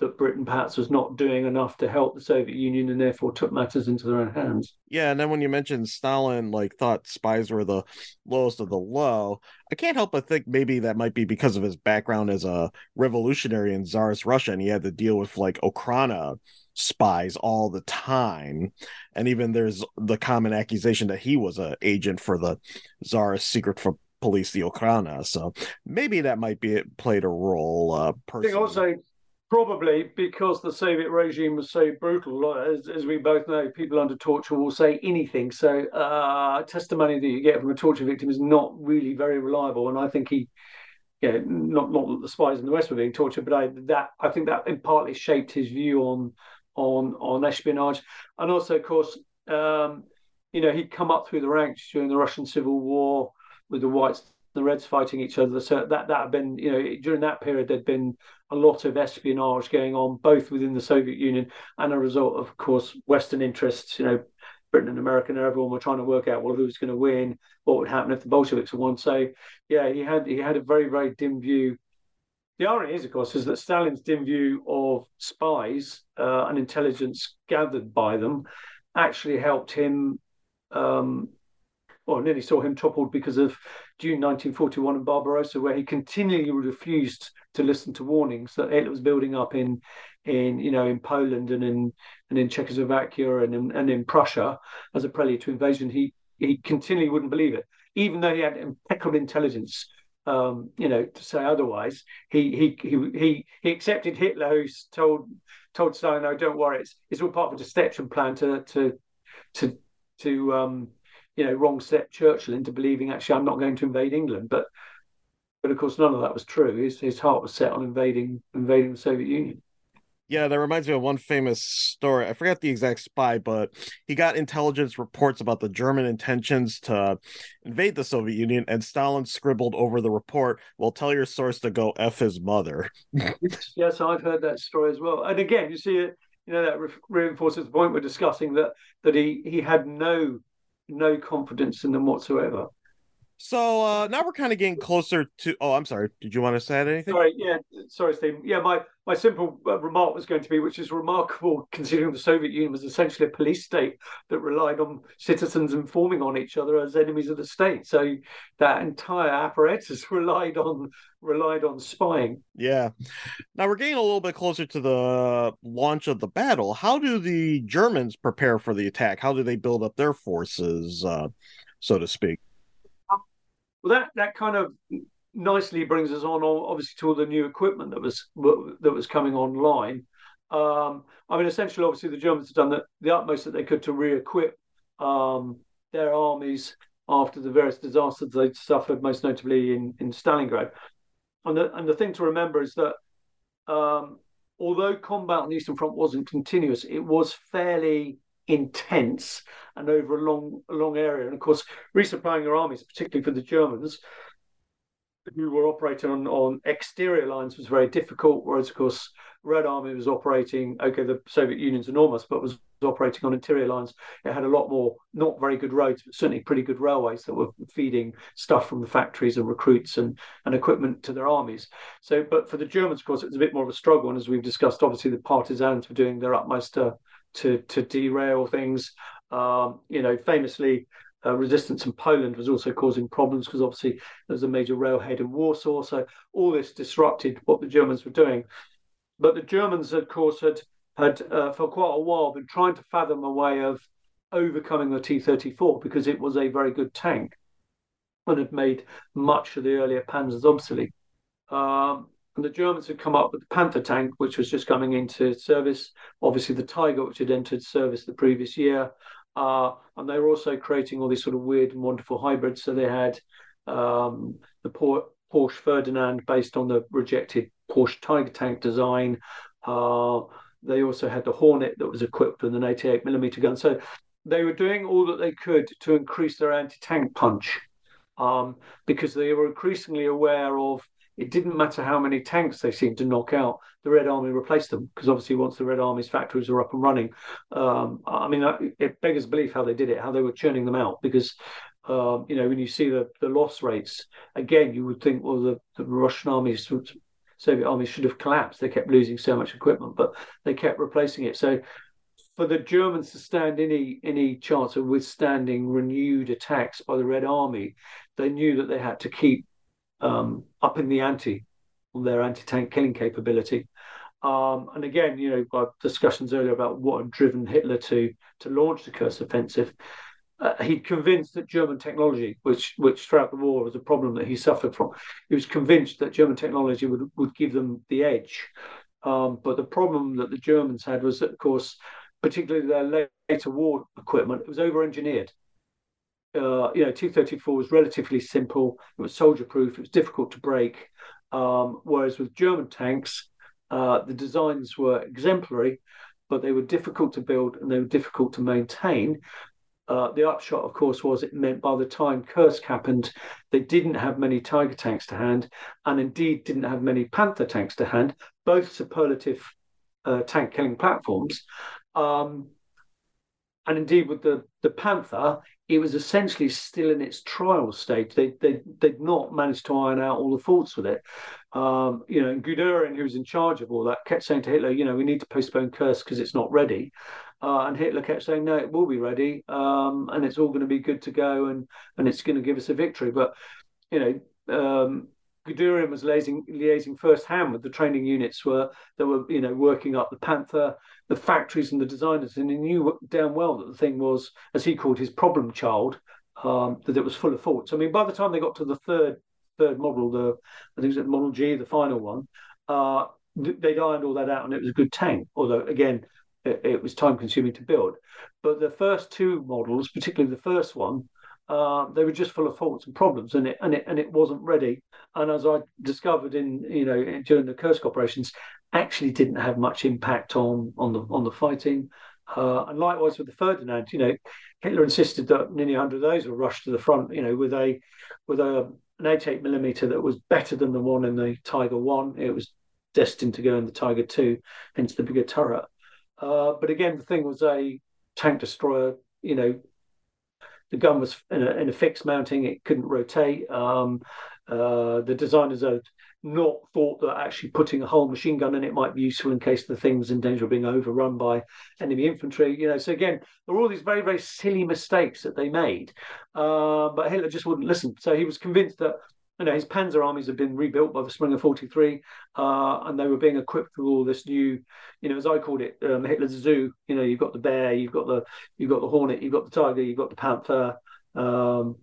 that Britain perhaps was not doing enough to help the Soviet Union and therefore took matters into their own hands. Yeah, and then when you mentioned Stalin, like, thought spies were the lowest of the low, I can't help but think maybe that might be because of his background as a revolutionary in Tsarist Russia, and he had to deal with, like, Okhrana spies all the time. And even there's the common accusation that he was an agent for the Tsarist secret for police, the Okhrana. So maybe that might be it played a role. Uh, personally. I think also... Probably because the Soviet regime was so brutal, as, as we both know, people under torture will say anything. So uh, testimony that you get from a torture victim is not really very reliable. And I think he, you know, not not that the spies in the West were being tortured, but I that I think that partly shaped his view on on on espionage. And also, of course, um, you know, he'd come up through the ranks during the Russian Civil War with the Whites the Reds fighting each other. So that that had been, you know, during that period, there'd been a lot of espionage going on, both within the Soviet Union and a result of, of course, Western interests. You know, Britain and America and everyone were trying to work out, well, who was going to win, what would happen if the Bolsheviks won. So, yeah, he had he had a very, very dim view. The irony is, of course, is that Stalin's dim view of spies uh, and intelligence gathered by them actually helped him, um, or nearly saw him toppled because of June nineteen forty-one in Barbarossa, where he continually refused to listen to warnings that Hitler was building up in, in you know, in Poland and in and in Czechoslovakia and in, and in Prussia as a prelude to invasion. He he continually wouldn't believe it, even though he had impeccable intelligence. Um, you know, to say otherwise, he he he he, he accepted Hitler, who told told Stalin, "No, don't worry, it's it's all part of a deception plan to to to to um you know wrong step Churchill into believing actually I'm not going to invade England." But but of course, none of that was true. His his heart was set on invading invading the Soviet Union. Yeah, that reminds me of one famous story. I forget the exact spy, but he got intelligence reports about the German intentions to invade the Soviet Union, and Stalin scribbled over the report, "Well, tell your source to go F his mother." Yes, I've heard that story as well. And again, you see it, you know, that re- reinforces the point we're discussing, that that he he had no no confidence in them whatsoever. So uh, now we're kind of getting closer to... Oh, I'm sorry. Did you want to say anything? Sorry, yeah. Sorry, Steve. Yeah, my, my simple remark was going to be, which is remarkable considering the Soviet Union was essentially a police state that relied on citizens informing on each other as enemies of the state. So that entire apparatus relied on relied on spying. Yeah. Now we're getting a little bit closer to the launch of the battle. How do the Germans prepare for the attack? How do they build up their forces, uh, so to speak? Well, that, that kind of nicely brings us on, obviously, to all the new equipment that was that was coming online. Um, I mean, essentially, obviously, the Germans have done the, the utmost that they could to re-equip um, their armies after the various disasters they'd suffered, most notably in, in Stalingrad. And the, and the thing to remember is that um, although combat on the Eastern Front wasn't continuous, it was fairly intense and over a long a long area, and of course resupplying your armies, particularly for the Germans who were operating on, on exterior lines, was very difficult, whereas of course Red Army was operating, okay, the Soviet Union's enormous, but was operating on interior lines. It had a lot more not very good roads, but certainly pretty good railways that were feeding stuff from the factories and recruits and, and equipment to their armies. So but for the Germans, of course, it was a bit more of a struggle, and as we've discussed, obviously the partisans were doing their utmost to To, to derail things. Um, you know, famously, uh, resistance in Poland was also causing problems because obviously there was a major railhead in Warsaw. So all this disrupted what the Germans were doing. But the Germans, of course, had had uh, for quite a while been trying to fathom a way of overcoming the T thirty-four, because it was a very good tank and had made much of the earlier Panzers obsolete. Um, And the Germans had come up with the Panther tank, which was just coming into service, obviously the Tiger, which had entered service the previous year. Uh, and they were also creating all these sort of weird and wonderful hybrids. So they had um, the Porsche Ferdinand based on the rejected Porsche Tiger tank design. Uh, they also had the Hornet that was equipped with an eighty-eight millimeter gun. So they were doing all that they could to increase their anti-tank punch, um, because they were increasingly aware of it didn't matter how many tanks they seemed to knock out, the Red Army replaced them, because obviously once the Red Army's factories were up and running, um, I mean, it beggars belief how they did it, how they were churning them out, because, uh, you know, when you see the, the loss rates, again, you would think, well, the, the Russian army, Soviet army should have collapsed. They kept losing so much equipment, but they kept replacing it. So for the Germans to stand any any chance of withstanding renewed attacks by the Red Army, they knew that they had to keep Um, up in the ante on their anti-tank killing capability. Um, and again, you know, our discussions earlier about what had driven Hitler to to launch the Kursk offensive, uh, he'd convinced that German technology, which which throughout the war was a problem that he suffered from, he was convinced that German technology would, would give them the edge. Um, but the problem that the Germans had was that, of course, particularly their later war equipment, it was over-engineered. Uh, you know, T thirty-four was relatively simple. It was soldier-proof. It was difficult to break. Um, whereas with German tanks, uh, the designs were exemplary, but they were difficult to build and they were difficult to maintain. Uh, the upshot, of course, was it meant by the time Kursk happened, they didn't have many Tiger tanks to hand, and indeed didn't have many Panther tanks to hand, both superlative uh, tank-killing platforms. Um, and indeed, with the, the Panther, it was essentially still in its trial stage. They, they, they'd not managed to iron out all the faults with it. Um, you know, and Guderian, who was in charge of all that, kept saying to Hitler, you know, we need to postpone Kursk because it's not ready. Uh, and Hitler kept saying, no, it will be ready, um, and it's all going to be good to go, and, and it's going to give us a victory. But, you know, um, Guderian was liaising, liaising firsthand with the training units were, that were, you know, working up the Panther, the factories and the designers, and he knew damn well that the thing was, as he called his problem child, um, that it was full of faults. I mean, by the time they got to the third third model, the I think it was Model G, the final one, uh, they'd ironed all that out, and it was a good tank, although, again, it was time-consuming to build. But the first two models, particularly the first one, uh, they were just full of faults and problems, and it and it and it wasn't ready. And as I discovered in you know during the Kursk operations, actually didn't have much impact on on the on the fighting. Uh, and likewise with the Ferdinand, you know, Hitler insisted that nearly one hundred of those were rushed to the front, you know, with a with a an eighty-eight millimeter that was better than the one in the Tiger One. It was destined to go in the Tiger Two, hence the bigger turret. Uh, but again, the thing was a tank destroyer. You know, the gun was in a, in a fixed mounting; it couldn't rotate. Um, uh, the designers had not thought that actually putting a whole machine gun in it might be useful in case the thing was in danger of being overrun by enemy infantry. You know, so again, there were all these very, very silly mistakes that they made. Uh, but Hitler just wouldn't listen. So he was convinced that, you know, his panzer armies had been rebuilt by the spring of forty-three, uh, and they were being equipped with all this new, you know, as I called it, um, Hitler's zoo. You know, you've got the bear, you've got the you've got the hornet, you've got the tiger, you've got the panther. Um,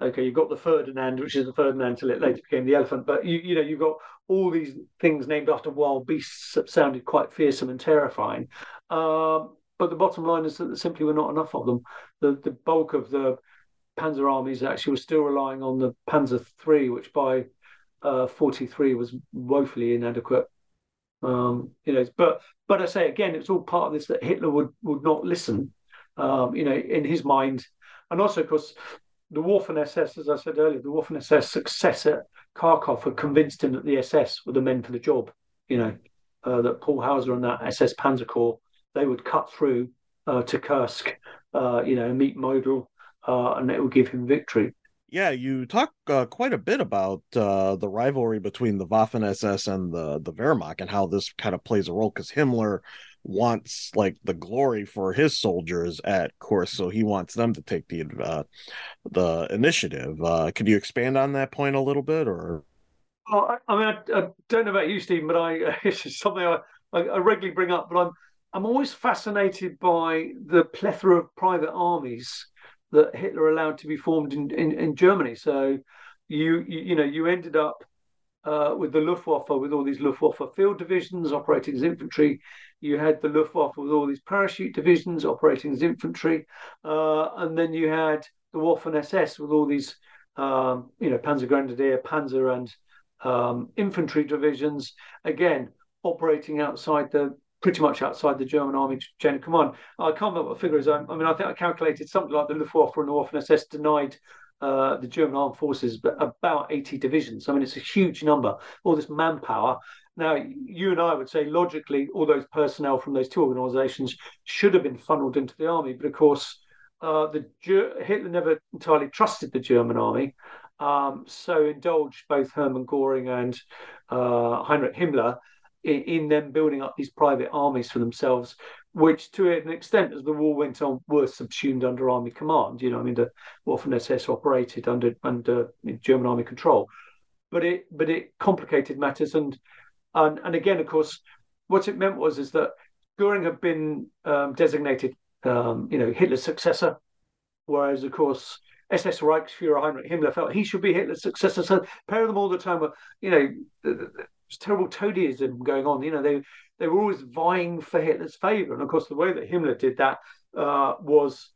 okay, you've got the Ferdinand, which is the Ferdinand till it later became the elephant. But you you know, you've got all these things named after wild beasts that sounded quite fearsome and terrifying. Um, but the bottom line is that there simply were not enough of them. The the bulk of the Panzer armies actually were still relying on the Panzer three, which by uh, forty-three was woefully inadequate. Um, you know, but but I say again, it's all part of this that Hitler would would not listen. Um, you know, in his mind, and also of course the Waffen-S S, as I said earlier, the Waffen-S S success at Kharkov had convinced him that the S S were the men for the job. You know, uh, that Paul Hauser and that S S Panzer Corps, they would cut through uh, to Kursk, uh, you know, meet Model. Uh, and it will give him victory. Yeah, you talk uh, quite a bit about uh, the rivalry between the Waffen-S S and the, the Wehrmacht and how this kind of plays a role, because Himmler wants like the glory for his soldiers at Kursk, so he wants them to take the uh, the initiative. Uh, could you expand on that point a little bit? Or, well, I, I mean, I, I don't know about you, Stephen, but I uh, it's just something I, I, I regularly bring up. But I'm I'm always fascinated by the plethora of private armies that Hitler allowed to be formed in, in, in Germany. So you, you you know you ended up uh, with the Luftwaffe, with all these Luftwaffe field divisions operating as infantry. You had the Luftwaffe with all these parachute divisions operating as infantry, uh, and then you had the Waffen-S S with all these um, you know Panzer Grenadier, Panzer and um, infantry divisions, again operating outside the. pretty much outside the German army chain of command. I can't remember what the figure is. I, I mean, I think I calculated something like the Luftwaffe and the Waffen-S S denied uh, the German armed forces about eighty divisions. I mean, it's a huge number, all this manpower. Now, you and I would say, logically, all those personnel from those two organisations should have been funneled into the army. But, of course, uh, the Hitler never entirely trusted the German army, um, so indulged both Hermann Göring and uh, Heinrich Himmler in them building up these private armies for themselves, which to an extent, as the war went on, were subsumed under army command. You know, I mean, the Waffen-S S operated under under German army control, but it but it complicated matters. And and and again, of course, what it meant was is that Göring had been um, designated, um, you know, Hitler's successor, whereas of course S S Reichsführer Heinrich Himmler felt he should be Hitler's successor. So pair of them all the time were, you know. terrible toadyism going on. You know, they they were always vying for Hitler's favour. And of course, the way that Himmler did that uh, was,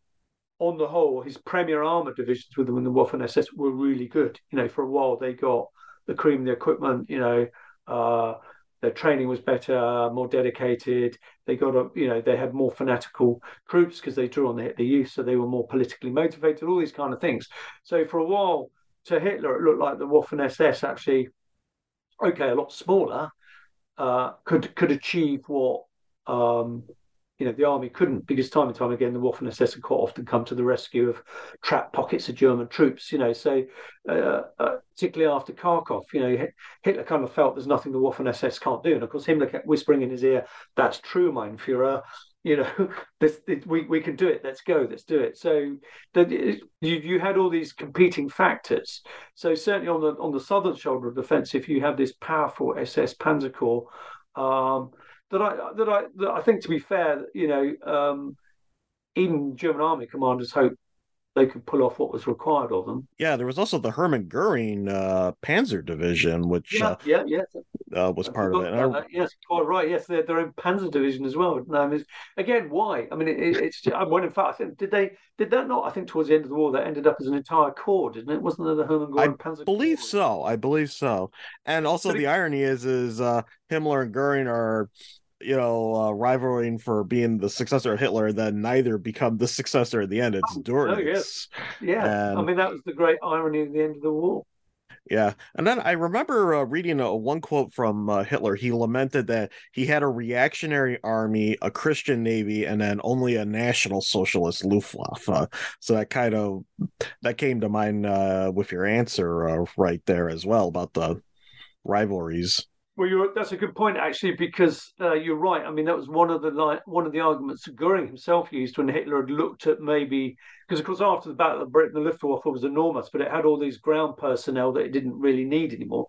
on the whole, his premier armour divisions with them in the Waffen-S S were really good. You know, for a while, they got the cream of the equipment, you know, uh, Their training was better, more dedicated. They got a, you know, they had more fanatical troops because they drew on the, the youth, so they were more politically motivated. All these kind of things. So for a while, to Hitler, it looked like the Waffen-S S actually, okay, a lot smaller, uh, could could achieve what um, you know the army couldn't, because time and time again the Waffen-S S had quite often come to the rescue of trapped pockets of German troops. You know, so uh, uh, particularly after Kharkov, you know, Hitler kind of felt there's nothing the Waffen-S S can't do, and of course Himmler kept whispering in his ear, "That's true, mein Führer. You know, this, it, we we can do it. Let's go. Let's do it." So that it, you you had all these competing factors. So certainly on the on the southern shoulder of the offensive, you have this powerful S S Panzer Corps um, that I that I that I think, to be fair, you know, um, even German army commanders hoped they could pull off what was required of them. Yeah, there was also the Hermann Göring uh, Panzer Division, which yeah, uh, yeah, yeah. Uh, was I part of it. I... Yes, quite right. Yes, their their own Panzer Division as well. No, I mean, again, why? I mean, it, it's. Just, I mean, in fact, I think, did they did that not? I think towards the end of the war, that ended up as an entire corps, didn't it? Wasn't there the Hermann Göring I Panzer? I believe corps? so. I believe so. And also, but the it... irony is, is uh, Himmler and Göring are, you know, uh, rivaling for being the successor of Hitler, then neither become the successor at the end. It's oh, Dönitz. Oh, yes. Yeah. And I mean, that was the great irony of the end of the war. Yeah. And then I remember uh, reading a, one quote from uh, Hitler. He lamented that he had a reactionary army, a Christian navy, and then only a national socialist Luftwaffe. So that kind of, that came to mind uh, with your answer uh, right there as well about the rivalries. Well, you're, that's a good point, actually, because uh, you're right. I mean, that was one of the li- one of the arguments Göring himself used when Hitler had looked at maybe, because of course after the Battle of Britain, the Luftwaffe was enormous, but it had all these ground personnel that it didn't really need anymore.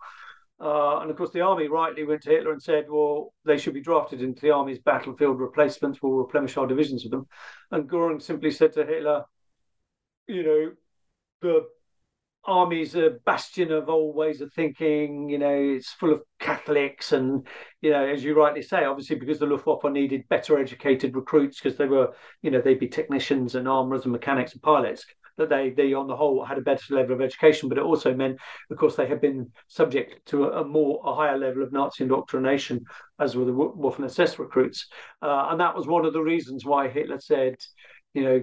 Uh, and of course, the army rightly went to Hitler and said, "Well, they should be drafted into the army's battlefield replacements. We'll replenish our divisions with them." And Göring simply said to Hitler, "You know, the army's a bastion of old ways of thinking. You know, it's full of Catholics, and, you know, as you rightly say, obviously because the Luftwaffe needed better educated recruits, because they were, you know, they'd be technicians and armourers and mechanics and pilots, that they they on the whole had a better level of education. But it also meant, of course, they had been subject to a, a more a higher level of Nazi indoctrination, as were the Waffen-S S recruits, uh, and that was one of the reasons why Hitler said, you know,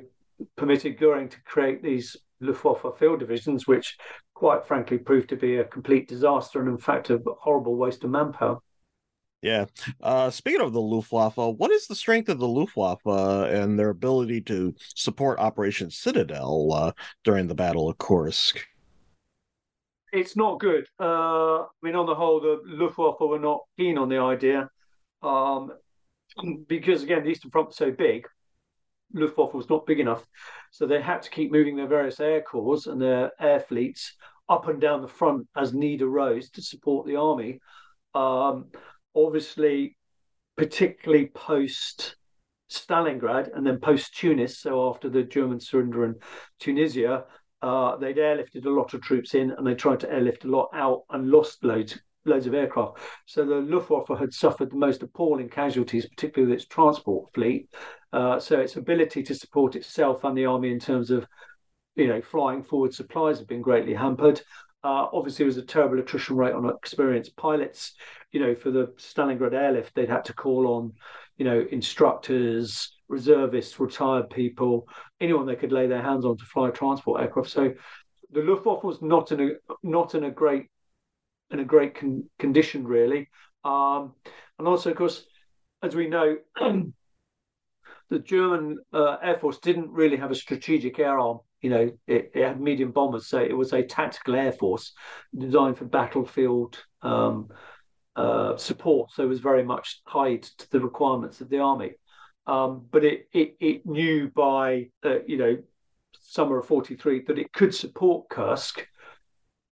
permitted Göring to create these Luftwaffe field divisions, which quite frankly proved to be a complete disaster and in fact a horrible waste of manpower." Yeah. Uh, speaking of the Luftwaffe, what is the strength of the Luftwaffe and their ability to support Operation Citadel uh, during the Battle of Kursk? It's not good. Uh, I mean, on the whole, the Luftwaffe were not keen on the idea um, because, again, the Eastern Front was so big. Luftwaffe was not big enough, so they had to keep moving their various air corps and their air fleets up and down the front as need arose to support the army. Um, obviously, particularly post Stalingrad and then post Tunis, so after the German surrender in Tunisia, uh, they'd airlifted a lot of troops in and they tried to airlift a lot out and lost loads, loads of aircraft. So the Luftwaffe had suffered the most appalling casualties, particularly with its transport fleet. Uh, so its ability to support itself and the army in terms of, you know, flying forward supplies had been greatly hampered. Uh, obviously, it was a terrible attrition rate on experienced pilots. You know, for the Stalingrad airlift, they'd had to call on, you know, instructors, reservists, retired people, anyone they could lay their hands on to fly transport aircraft. So the Luftwaffe was not in a not in a great in a great con- condition really, um, and also, of course, as we know. The German uh, Air Force didn't really have a strategic air arm. You know, it, it had medium bombers, so it was a tactical air force designed for battlefield um, uh, support. So it was very much tied to the requirements of the army. Um, but it, it it knew by uh, you know, summer of forty-three that it could support Kursk,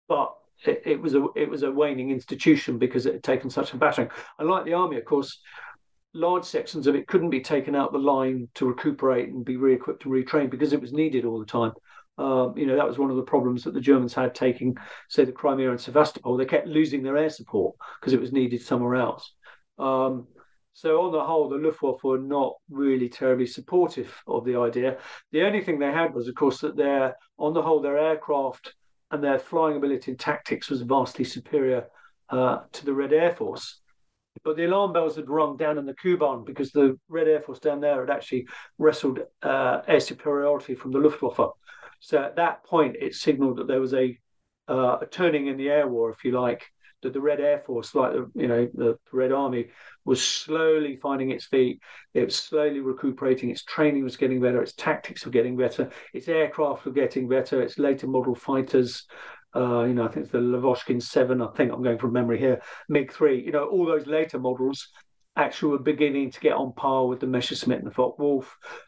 but it, it was a it was a waning institution because it had taken such a battering. Unlike the army, of course. Large sections of it couldn't be taken out the line to recuperate and be re-equipped and retrained because it was needed all the time. Um, you know, that was one of the problems that the Germans had taking, say, the Crimea and Sevastopol. They kept losing their air support because it was needed somewhere else. Um, so on the whole, the Luftwaffe were not really terribly supportive of the idea. The only thing they had was, of course, that their, on the whole, their aircraft and their flying ability and tactics was vastly superior uh, to the Red Air Force. But the alarm bells had rung down in the Kuban because the Red Air Force down there had actually wrestled uh, air superiority from the Luftwaffe. So at that point, it signaled that there was a, uh, a turning in the air war, if you like, that the Red Air Force, like the, you know, the Red Army, was slowly finding its feet. It was slowly recuperating. Its training was getting better. Its tactics were getting better. Its aircraft were getting better. Its later model fighters, uh, you know, I think it's the Lavoshkin seven, I think I'm going from memory here, MiG three, you know, all those later models actually were beginning to get on par with the Messerschmitt and the Focke-Wulf.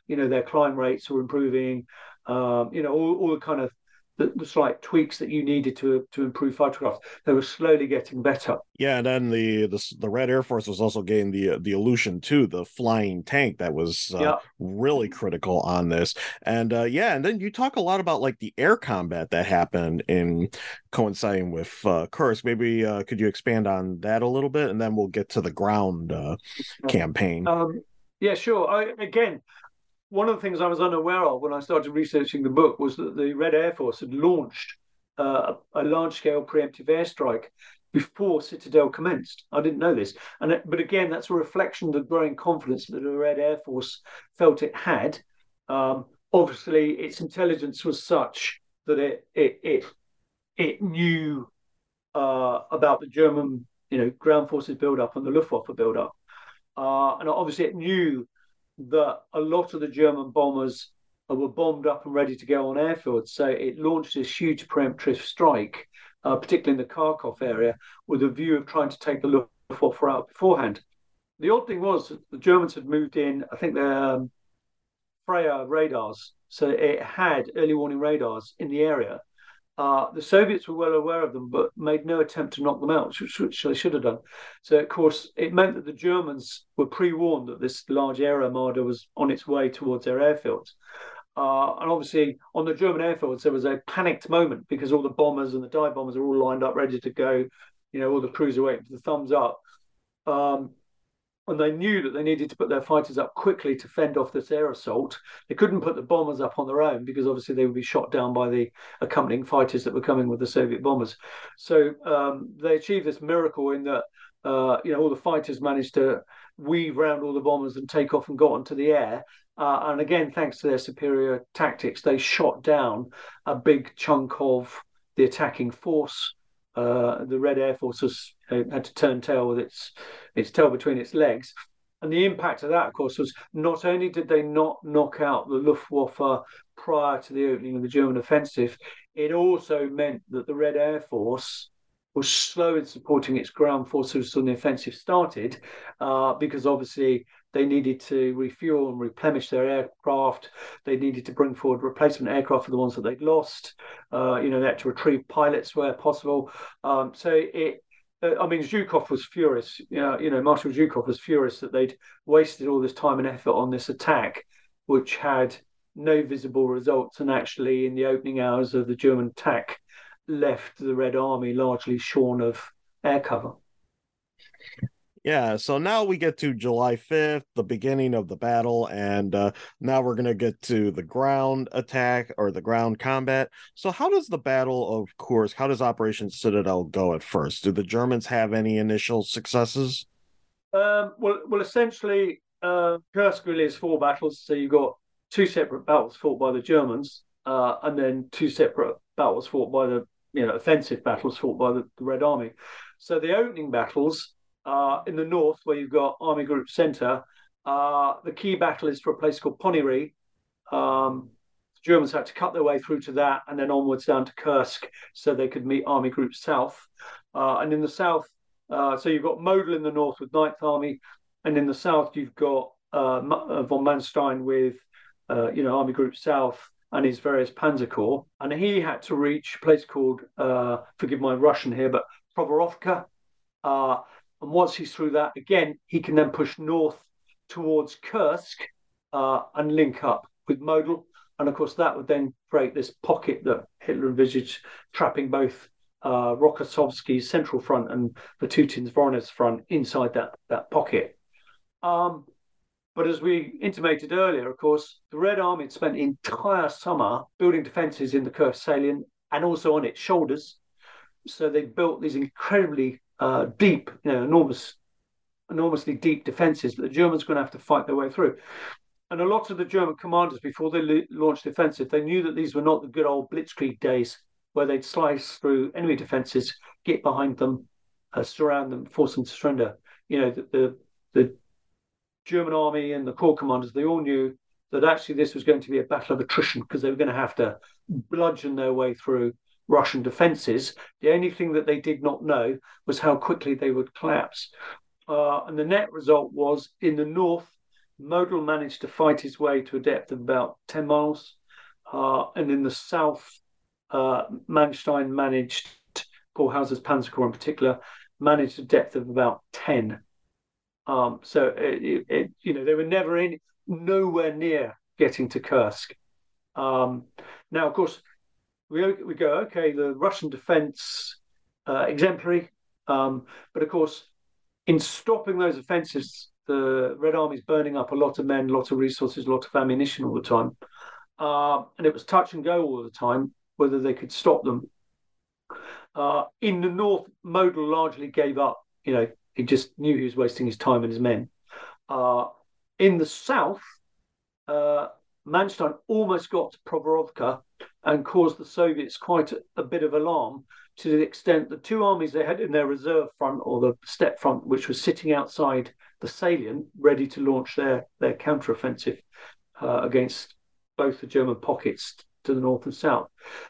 You know, their climb rates were improving, um, you know, all, all the kind of, The, the slight tweaks that you needed to to improve fightercraft, they were slowly getting better. Yeah, and then the the, the Red Air Force was also getting the the Aleutian two, the flying tank that was uh, yeah. really critical on this. And uh, yeah, and then you talk a lot about like the air combat that happened in coinciding with uh, Kursk. Maybe uh, could you expand on that a little bit, and then we'll get to the ground uh, campaign. Um, yeah, sure. I, again. One of the things I was unaware of when I started researching the book was that the Red Air Force had launched uh, a large-scale preemptive airstrike before Citadel commenced. I didn't know this. and it, But again, that's a reflection of the growing confidence that the Red Air Force felt it had. Um, obviously, its intelligence was such that it it it, it knew uh, about the German you know, ground forces build-up and the Luftwaffe build-up. Uh, and obviously, it knew that a lot of the German bombers were bombed up and ready to go on airfields. So it launched this huge preemptive strike, uh, particularly in the Kharkov area, with a view of trying to take the Luftwaffe out beforehand. The odd thing was the Germans had moved in, I think, their um, Freya radars. So it had early warning radars in the area. Uh, the Soviets were well aware of them, but made no attempt to knock them out, which, which they should have done. So, of course, it meant that the Germans were pre-warned that this large air armada was on its way towards their airfields. Uh, and obviously, on the German airfields, there was a panicked moment because all the bombers and the dive bombers are all lined up, ready to go. You know, all the crews are waiting for the thumbs up. Um, and they knew that they needed to put their fighters up quickly to fend off this air assault. They couldn't put the bombers up on their own because obviously they would be shot down by the accompanying fighters that were coming with the Soviet bombers. So um, they achieved this miracle in that uh, you know all the fighters managed to weave round all the bombers and take off and got onto the air. Uh, and again, thanks to their superior tactics, they shot down a big chunk of the attacking force. Uh, the Red Air Force was, uh, had to turn tail with its its tail between its legs. And the impact of that, of course, was not only did they not knock out the Luftwaffe prior to the opening of the German offensive, it also meant that the Red Air Force was slow in supporting its ground forces when the offensive started, uh, because obviously they needed to refuel and replenish their aircraft. They needed to bring forward replacement aircraft for the ones that they'd lost. Uh, you know, they had to retrieve pilots where possible. Um, so it, uh, I mean, Zhukov was furious. You know, you know, Marshal Zhukov was furious that they'd wasted all this time and effort on this attack, which had no visible results. And actually, in the opening hours of the German attack, left the Red Army largely shorn of air cover. Yeah, so now we get to July fifth, the beginning of the battle, and uh, now we're going to get to the ground attack or the ground combat. So how does the Battle of Kursk, how does Operation Citadel go at first? Do the Germans have any initial successes? Um, well, well, essentially, uh, Kursk really is four battles. So you've got two separate battles fought by the Germans, uh, and then two separate battles fought by the, you know, offensive battles fought by the, the Red Army. So the opening battles uh, in the north, where you've got Army Group Centre, uh, the key battle is for a place called Ponary. Um, the Germans had to cut their way through to that and then onwards down to Kursk so they could meet Army Group South. Uh, and in the south, uh, so you've got Model in the north with Ninth Army, and in the south you've got uh, von Manstein with, uh, you know, Army Group South and his various Panzer Corps. And he had to reach a place called, uh, forgive my Russian here, but Prokhorovka. Uh, and once he's through that, again, he can then push north towards Kursk uh, and link up with Model. And of course, that would then create this pocket that Hitler envisaged, trapping both uh, Rokossovsky's Central Front and Vatutin's Voronezh Front inside that, that pocket. Um, But as we intimated earlier, of course, the Red Army had spent the entire summer building defences in the Kursk salient and also on its shoulders. So they built these incredibly uh, deep, you know, enormous enormously deep defenses that the Germans are going to have to fight their way through. And a lot of the German commanders, before they le- launched offensive, they knew that these were not the good old blitzkrieg days where they'd slice through enemy defenses, get behind them, uh, surround them, force them to surrender. You know, the, the the German army and the corps commanders, they all knew that actually this was going to be a battle of attrition because they were going to have to bludgeon their way through Russian defenses. The only thing that they did not know was how quickly they would collapse. Uh, and the net result was, in the north, Model managed to fight his way to a depth of about ten miles. Uh, and in the south, uh, Manstein managed, Paul Hauser's Panzer Corps in particular, managed a depth of about ten. Um, so, it, it, you know, they were never in, nowhere near getting to Kursk. Um, now, of course, we we go, okay, the Russian defense, uh, exemplary. Um, but, of course, in stopping those offensives, the Red Army's burning up a lot of men, a lot of resources, a lot of ammunition all the time. Uh, and it was touch and go all the time whether they could stop them. Uh, in the north, Model largely gave up. You know, he just knew he was wasting his time and his men. Uh, in the south, uh, Manstein almost got to Prokhorovka and caused the Soviets quite a, a bit of alarm, to the extent the two armies they had in their reserve front, or the step front, which was sitting outside the salient, ready to launch their, their counteroffensive uh, against both the German pockets to the north and south.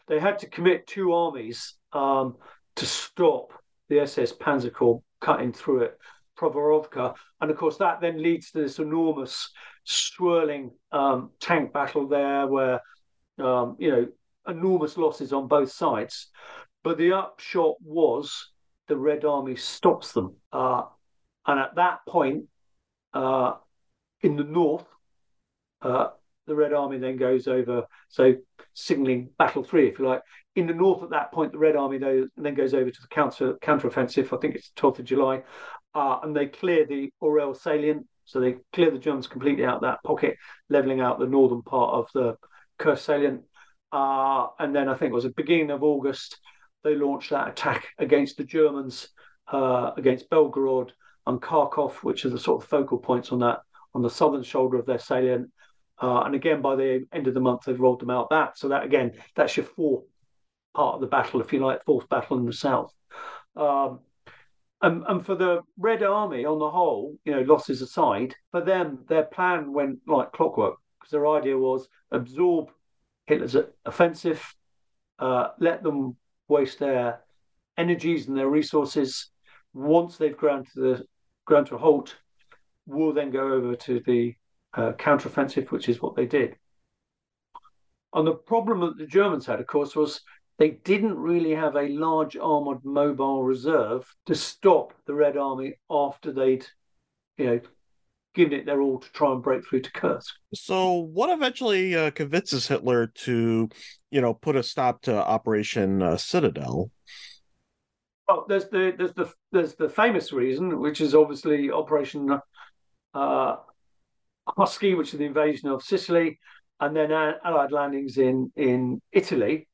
They had to commit two armies um, to stop the S S Panzer Corps cutting through it, Prokhorovka. And of course, that then leads to this enormous swirling um, tank battle there where, um, you know, enormous losses on both sides. But the upshot was the Red Army stops them. Uh, and at that point, uh, in the north, uh, the Red Army then goes over, so signalling battle three, if you like. In the north at that point, the Red Army then goes over to the counter counteroffensive. I think it's the twelfth of July, uh, and they clear the Orel salient. So they clear the Germans completely out of that pocket, levelling out the northern part of the Kursk salient. Uh, and then I think it was the beginning of August, they launched that attack against the Germans, uh, against Belgorod and Kharkov, which are the sort of focal points on that, on the southern shoulder of their salient. Uh, and again, by the end of the month, they've rolled them out back. So that, again, that's your fourth part of the battle, if you like, fourth battle in the south. Um, and, and for the Red Army on the whole, you know, losses aside, for them, their plan went like clockwork, because their idea was absorb Hitler's offensive, uh, let them waste their energies and their resources. Once they've ground to, the, ground to a halt, we'll then go over to the Uh, counteroffensive, which is what they did. And the problem that the Germans had, of course, was they didn't really have a large armoured mobile reserve to stop the Red Army after they'd, you know, given it their all to try and break through to Kursk. So what eventually uh, convinces Hitler to, you know, put a stop to Operation uh, Citadel? Well, there's the there's the there's the famous reason, which is obviously Operation Uh, Husky, which is the invasion of Sicily, and then Allied landings in, in Italy.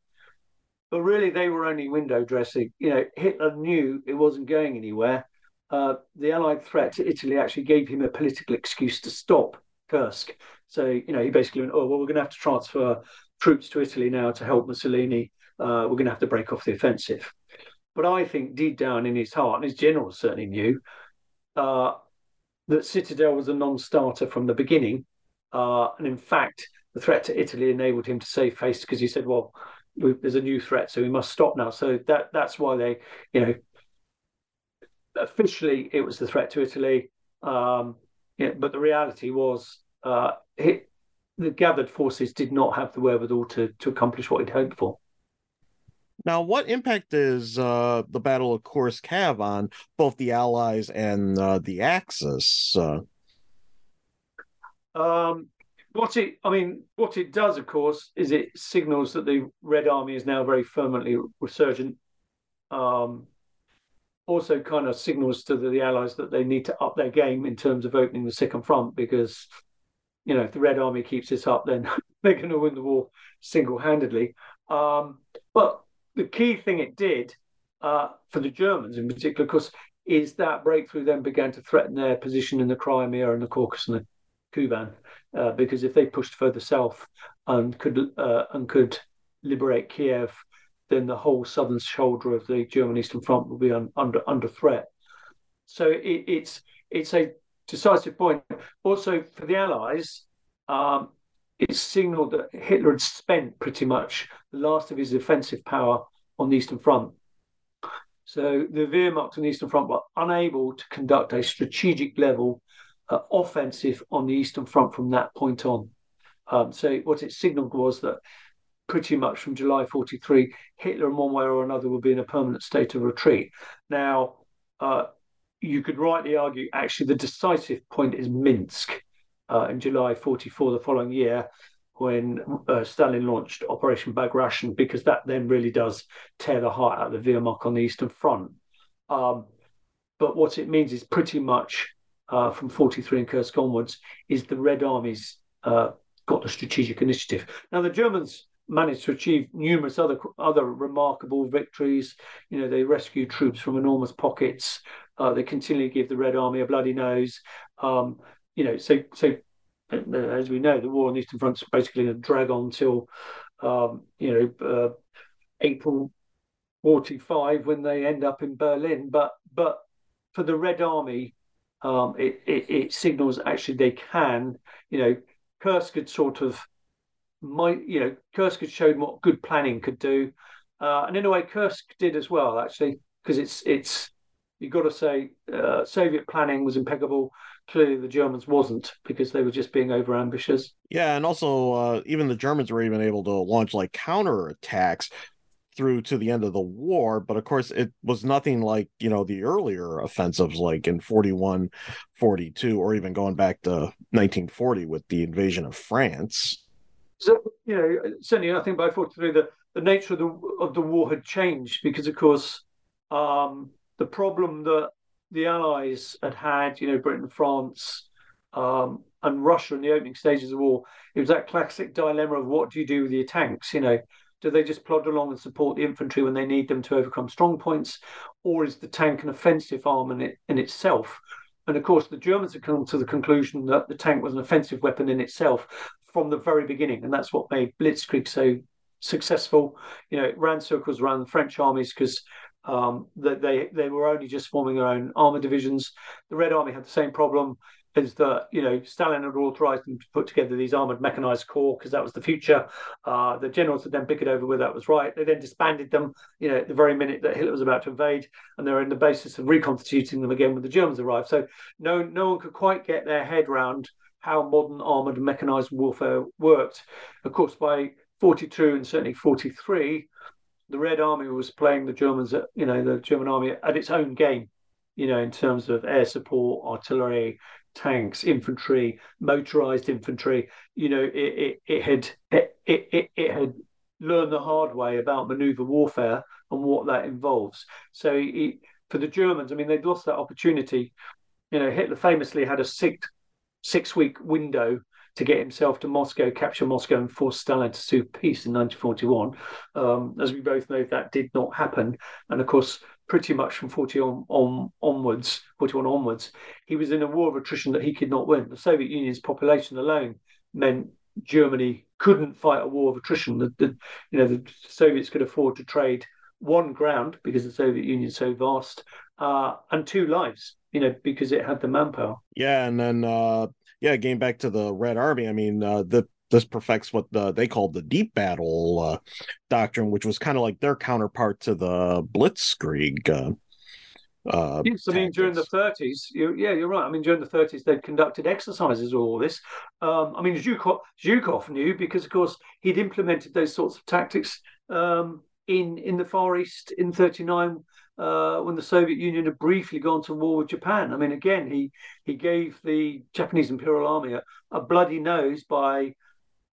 But really, they were only window dressing. You know, Hitler knew it wasn't going anywhere. Uh, the Allied threat to Italy actually gave him a political excuse to stop Kursk. So, you know, he basically went, oh, well, we're going to have to transfer troops to Italy now to help Mussolini. Uh, we're going to have to break off the offensive. But I think deep down in his heart, and his generals certainly knew, uh, that Citadel was a non-starter from the beginning. Uh, and in fact, the threat to Italy enabled him to save face, because he said, well, we, there's a new threat, so we must stop now. So that that's why they, you know, officially it was the threat to Italy. Um, you know, but the reality was uh, it, the gathered forces did not have the wherewithal to, to accomplish what he'd hoped for. Now, what impact does uh, the Battle of Kursk have on both the Allies and uh, the Axis? Uh... Um, what it, I mean, what it does, of course, is it signals that the Red Army is now very firmly resurgent. Um, also, kind of signals to the, the Allies that they need to up their game in terms of opening the second front, because, you know, if the Red Army keeps this up, then they're going to win the war single-handedly. Um, but the key thing it did uh, for the Germans in particular, because is that breakthrough then began to threaten their position in the Crimea and the Caucasus and the Kuban, uh, because if they pushed further south and could uh, and could liberate Kiev, then the whole southern shoulder of the German Eastern Front would be un, under under threat. So it, it's it's a decisive point. Also for the Allies, um, it signaled that Hitler had spent pretty much the last of his offensive power on the Eastern Front. So the Wehrmacht on the Eastern Front were unable to conduct a strategic level uh, offensive on the Eastern Front from that point on. Um, so what it signaled was that pretty much from July forty-three, Hitler in one way or another would be in a permanent state of retreat. Now, uh, you could rightly argue, actually, the decisive point is Minsk uh, in July forty-four, the following year, when uh, Stalin launched Operation Bagration, because that then really does tear the heart out of the Wehrmacht on the Eastern Front. Um, but what it means is pretty much uh, from forty-three and Kursk onwards is the Red Army's uh, got the strategic initiative. Now, the Germans managed to achieve numerous other other remarkable victories. You know, they rescued troops from enormous pockets. Uh, they continually give the Red Army a bloody nose. Um, you know, so so as we know, the war on the Eastern Front is basically a drag on till um, you know uh, April forty-five, when they end up in Berlin. But but for the Red Army, um, it, it it signals actually they can. You know, Kursk had sort of. My, you know, Kursk had shown what good planning could do, uh, and in a way, Kursk did as well, actually, because it's it's you've got to say uh, Soviet planning was impeccable. Clearly, the Germans wasn't, because they were just being over ambitious. Yeah, and also uh, even the Germans were even able to launch like counterattacks through to the end of the war, but of course it was nothing like, you know, the earlier offensives like in forty-one, forty-two, or even going back to nineteen forty with the invasion of France. So, you know, certainly I think by forty-three, the, the nature of the of the war had changed, because, of course, um, the problem that the Allies had had, you know, Britain, France, um, and Russia in the opening stages of the war, it was that classic dilemma of what do you do with your tanks? You know, do they just plod along and support the infantry when they need them to overcome strong points? Or is the tank an offensive arm in, it, in itself? And, of course, the Germans had come to the conclusion that the tank was an offensive weapon in itself from the very beginning, and that's what made Blitzkrieg so successful. You know, it ran circles around the French armies, because um, they they were only just forming their own armoured divisions. The Red Army had the same problem, as that, you know, Stalin had authorised them to put together these armoured mechanised corps, because that was the future. Uh, the generals had then bickered over whether that was right. They then disbanded them, you know, at the very minute that Hitler was about to invade, and they were in the basis of reconstituting them again when the Germans arrived. So no, no one could quite get their head round how modern armoured and mechanised warfare worked. Of course, by forty-two and certainly forty-three, the Red Army was playing the Germans, at, you know, the German army at its own game, you know, in terms of air support, artillery, tanks, infantry, motorised infantry. You know, it it, it had it, it it had learned the hard way about manoeuvre warfare and what that involves. So it, for the Germans, I mean, they'd lost that opportunity. You know, Hitler famously had a six. six-week window to get himself to Moscow, capture Moscow, and force Stalin to sue peace in nineteen forty-one. Um, as we both know, that did not happen. And, of course, pretty much from forty on, on, onwards, forty-one onwards, he was in a war of attrition that he could not win. The Soviet Union's population alone meant Germany couldn't fight a war of attrition. The, the, you know, the Soviets could afford to trade one, ground, because the Soviet Union is so vast, uh, and two, lives. You know, because it had the manpower. Yeah, and then, uh, yeah, getting back to the Red Army, I mean, uh, the, this perfects what the, they called the deep battle uh, doctrine, which was kind of like their counterpart to the Blitzkrieg. Uh, uh, yes, I mean, tactics. During the thirties, you, yeah, you're right. I mean, during the thirties, they conducted exercises all this. Um, I mean, Zhukov, Zhukov knew, because, of course, he'd implemented those sorts of tactics um, in, in the Far East in thirty-nine, Uh, when the Soviet Union had briefly gone to war with Japan. I mean, again, he he gave the Japanese Imperial Army a, a bloody nose by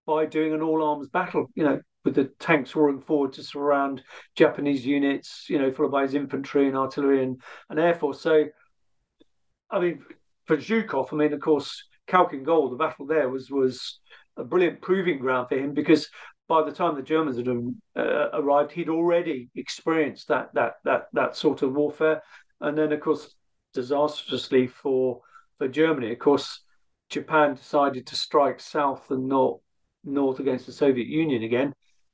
by doing an all-arms battle, you know, with the tanks roaring forward to surround Japanese units, you know, followed by his infantry and artillery and, and air force. So, I mean, for Zhukov, I mean, of course, Khalkhin Gol, the battle there was, was a brilliant proving ground for him, because by the time the Germans had uh, arrived, he'd already experienced that that that that sort of warfare. And then, of course, disastrously for for Germany. Of course, Japan decided to strike south and not north against the Soviet Union again,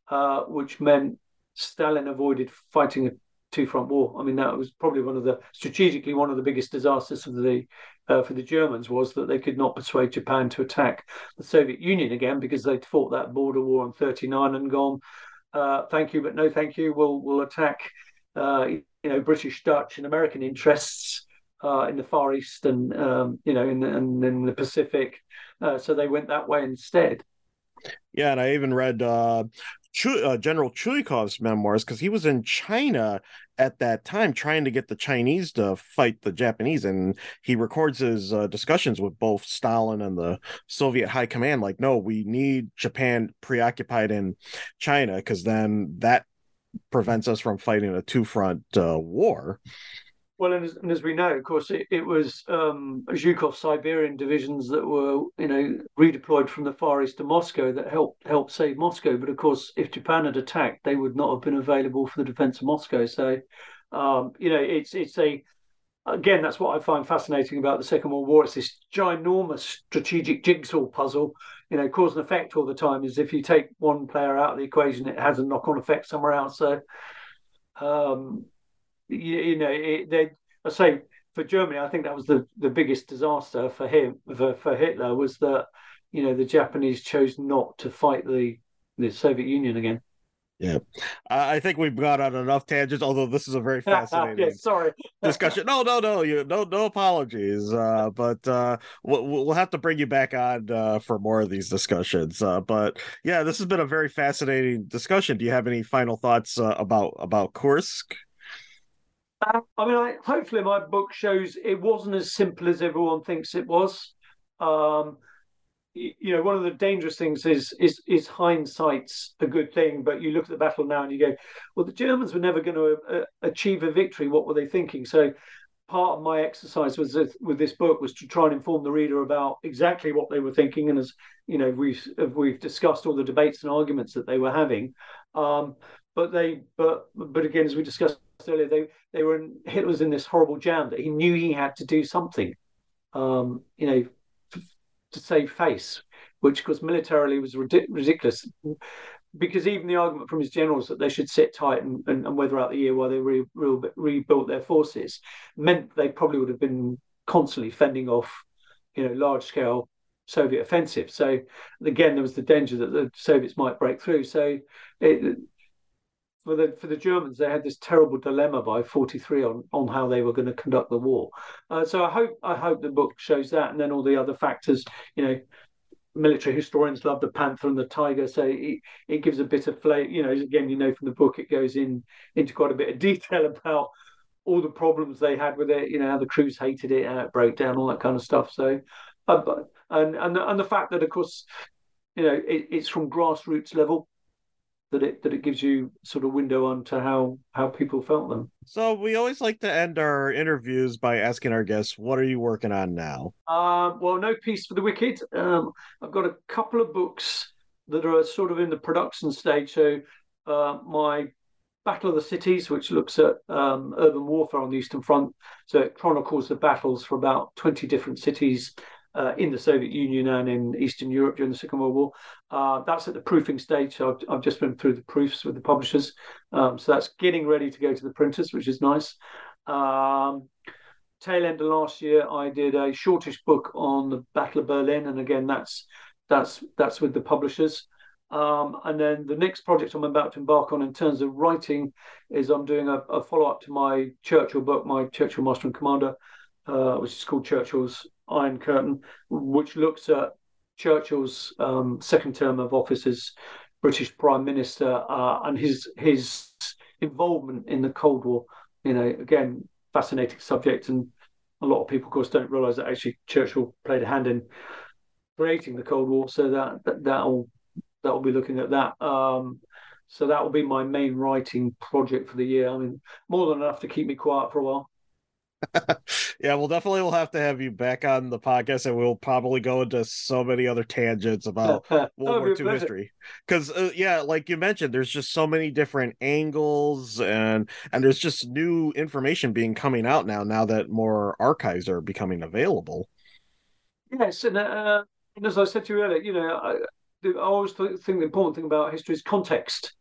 uh, which meant Stalin avoided fighting a two-front war. I mean, that was probably one of the strategically one of the biggest disasters of the uh, for the Germans, was that they could not persuade Japan to attack the Soviet Union again, because they'd fought that border war in thirty-nine and gone, uh, thank you, but no thank you. We'll we'll attack uh, you know British, Dutch, and American interests uh, in the Far East and um, you know in the, and in the Pacific. Uh, so they went that way instead. Yeah, and I even read uh, Chu- uh, General Chuikov's memoirs, because he was in China at that time trying to get the Chinese to fight the Japanese, and he records his uh, discussions with both Stalin and the Soviet high command, like, no, we need Japan preoccupied in China, because then that prevents us from fighting a two-front uh, war. Well, and as, and as we know, of course, it, it was um, Zhukov Siberian divisions that were, you know, redeployed from the Far East to Moscow that helped helped save Moscow. But of course, if Japan had attacked, they would not have been available for the defense of Moscow. So, um, you know, it's it's a again, that's what I find fascinating about the Second World War. It's this ginormous strategic jigsaw puzzle. You know, cause and effect all the time. Is if you take one player out of the equation, it has a knock-on effect somewhere else. So. Um, You, you know, it, they, I say for Germany, I think that was the, the biggest disaster for him, for, for Hitler, was that, you know, the Japanese chose not to fight the, the Soviet Union again. Yeah, I think we've got on enough tangents, although this is a very fascinating yeah, sorry. discussion. No, no, no, you, no, no apologies. Uh, but uh, we'll, we'll have to bring you back on uh, for more of these discussions. Uh, but yeah, this has been a very fascinating discussion. Do you have any final thoughts uh, about, about Kursk? I mean, I, hopefully my book shows it wasn't as simple as everyone thinks it was. Um, you know, one of the dangerous things is, is is hindsight's a good thing, but you look at the battle now and you go, well, the Germans were never going to uh, achieve a victory. What were they thinking? So part of my exercise was this, with this book was to try and inform the reader about exactly what they were thinking. And as, you know, we've, we've discussed all the debates and arguments that they were having. Um, but they, but, but again, as we discussed earlier, they they were in, Hitler was in this horrible jam that he knew he had to do something, um, you know, to, to save face, which of course militarily was ridic- ridiculous, because even the argument from his generals that they should sit tight and, and, and weather out the year while they re, re, rebuilt their forces meant they probably would have been constantly fending off, you know, large scale Soviet offensive. So again, there was the danger that the Soviets might break through. So it. For the, for the Germans, they had this terrible dilemma by forty-three on, on how they were going to conduct the war. Uh, so I hope I hope the book shows that, and then all the other factors. You know, military historians love the Panther and the Tiger, so it, it gives a bit of flavor. You know, again, you know from the book, it goes in into quite a bit of detail about all the problems they had with it. You know, how the crews hated it, how it broke down, all that kind of stuff. So, uh, but, and and the, and the fact that, of course, you know, it, it's from grassroots level. that it that it gives you sort of window onto how, how people felt them. So we always like to end our interviews by asking our guests, what are you working on now? Um, well, no peace for the wicked. Um, I've got a couple of books that are sort of in the production stage. So uh, my Battle of the Cities, which looks at um, urban warfare on the Eastern Front. So it chronicles the battles for about twenty different cities Uh, in the Soviet Union and in Eastern Europe during the Second World War. Uh, that's at the proofing stage. So I've, I've just been through the proofs with the publishers. Um, so that's getting ready to go to the printers, which is nice. Um, tail end of last year, I did a shortish book on the Battle of Berlin. And again, that's that's that's with the publishers. Um, and then the next project I'm about to embark on in terms of writing is I'm doing a, a follow-up to my Churchill book, my Churchill Master and Commander, uh, which is called Churchill's Iron Curtain, which looks at Churchill's um, second term of office as British Prime Minister uh, and his his involvement in the Cold War. You know, again, fascinating subject, and a lot of people, of course, don't realise that actually Churchill played a hand in creating the Cold War. So that, that that'll that'll be looking at that. Um, so that will be my main writing project for the year. I mean, more than enough to keep me quiet for a while. Yeah, we'll definitely we'll have to have you back on the podcast, and we'll probably go into so many other tangents about World oh, War Two history. Because uh, yeah, like you mentioned, there's just so many different angles, and and there's just new information being coming out now. Now that more archives are becoming available. Yes, and, uh, and as I said to you earlier, you know, I, I always think the important thing about history is context.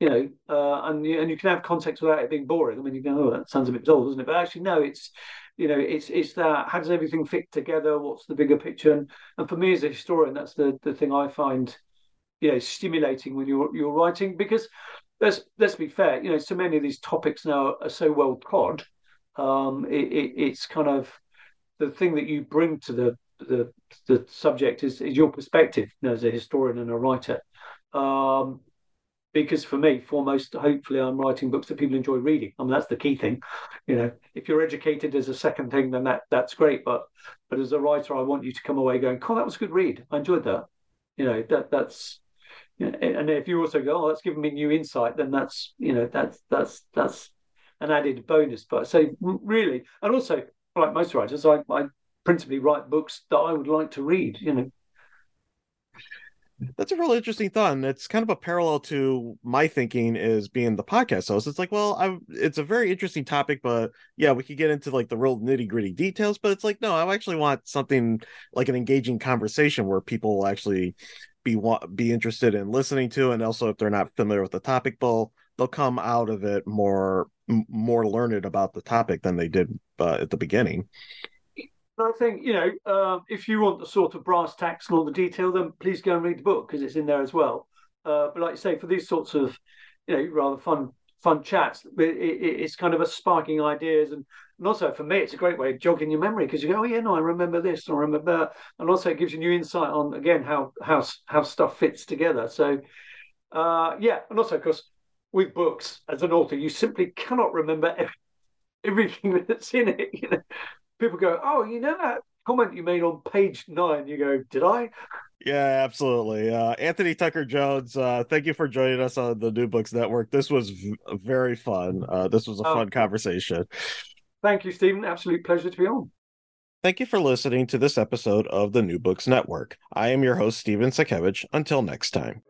You know, uh, and you, and you can have context without it being boring. I mean, you go, oh, that sounds a bit dull, doesn't it? But actually, no, it's, you know, it's it's that, how does everything fit together? What's the bigger picture? And, and for me as a historian, that's the, the thing I find, you know, stimulating when you're you're writing, because let's let's be fair, you know, so many of these topics now are so well trod. Um, it, it, it's kind of the thing that you bring to the the the subject is is your perspective, you know, as a historian and a writer. Um, Because for me, foremost, hopefully, I'm writing books that people enjoy reading. I mean, that's the key thing. You know, if you're educated as a second thing, then that that's great. But but as a writer, I want you to come away going, "Oh, that was a good read. I enjoyed that." You know, that that's. You know, and if you also go, "Oh, that's given me new insight," then that's you know that's that's that's an added bonus. But so really, and also like most writers, I I principally write books that I would like to read. You know. That's a really interesting thought, and it's kind of a parallel to my thinking as being the podcast host. It's like, well, I it's a very interesting topic, but yeah, we could get into like the real nitty gritty details. But it's like, no, I actually want something like an engaging conversation where people will actually be want, be interested in listening to, and also if they're not familiar with the topic, they'll they'll come out of it more more learned about the topic than they did uh, at the beginning. I think, you know, uh, if you want the sort of brass tacks and all the detail, then please go and read the book because it's in there as well. Uh, but like you say, for these sorts of, you know, rather fun fun chats, it, it, it's kind of a sparking ideas. And, and also for me, it's a great way of jogging your memory because you go, oh, yeah, no, I remember this, I remember that. And also it gives you new insight on, again, how how, how stuff fits together. So, uh, yeah. And also, of course, with books, as an author, you simply cannot remember every, everything that's in it, you know. People go, oh, you know that comment you made on page nine? You go, did I? Yeah, absolutely. Uh, Anthony Tucker Jones, uh, thank you for joining us on the New Books Network. This was v- very fun. Uh, this was a oh. fun conversation. Thank you, Stephen. Absolute pleasure to be on. Thank you for listening to this episode of the New Books Network. I am your host, Stephen Sakevich. Until next time.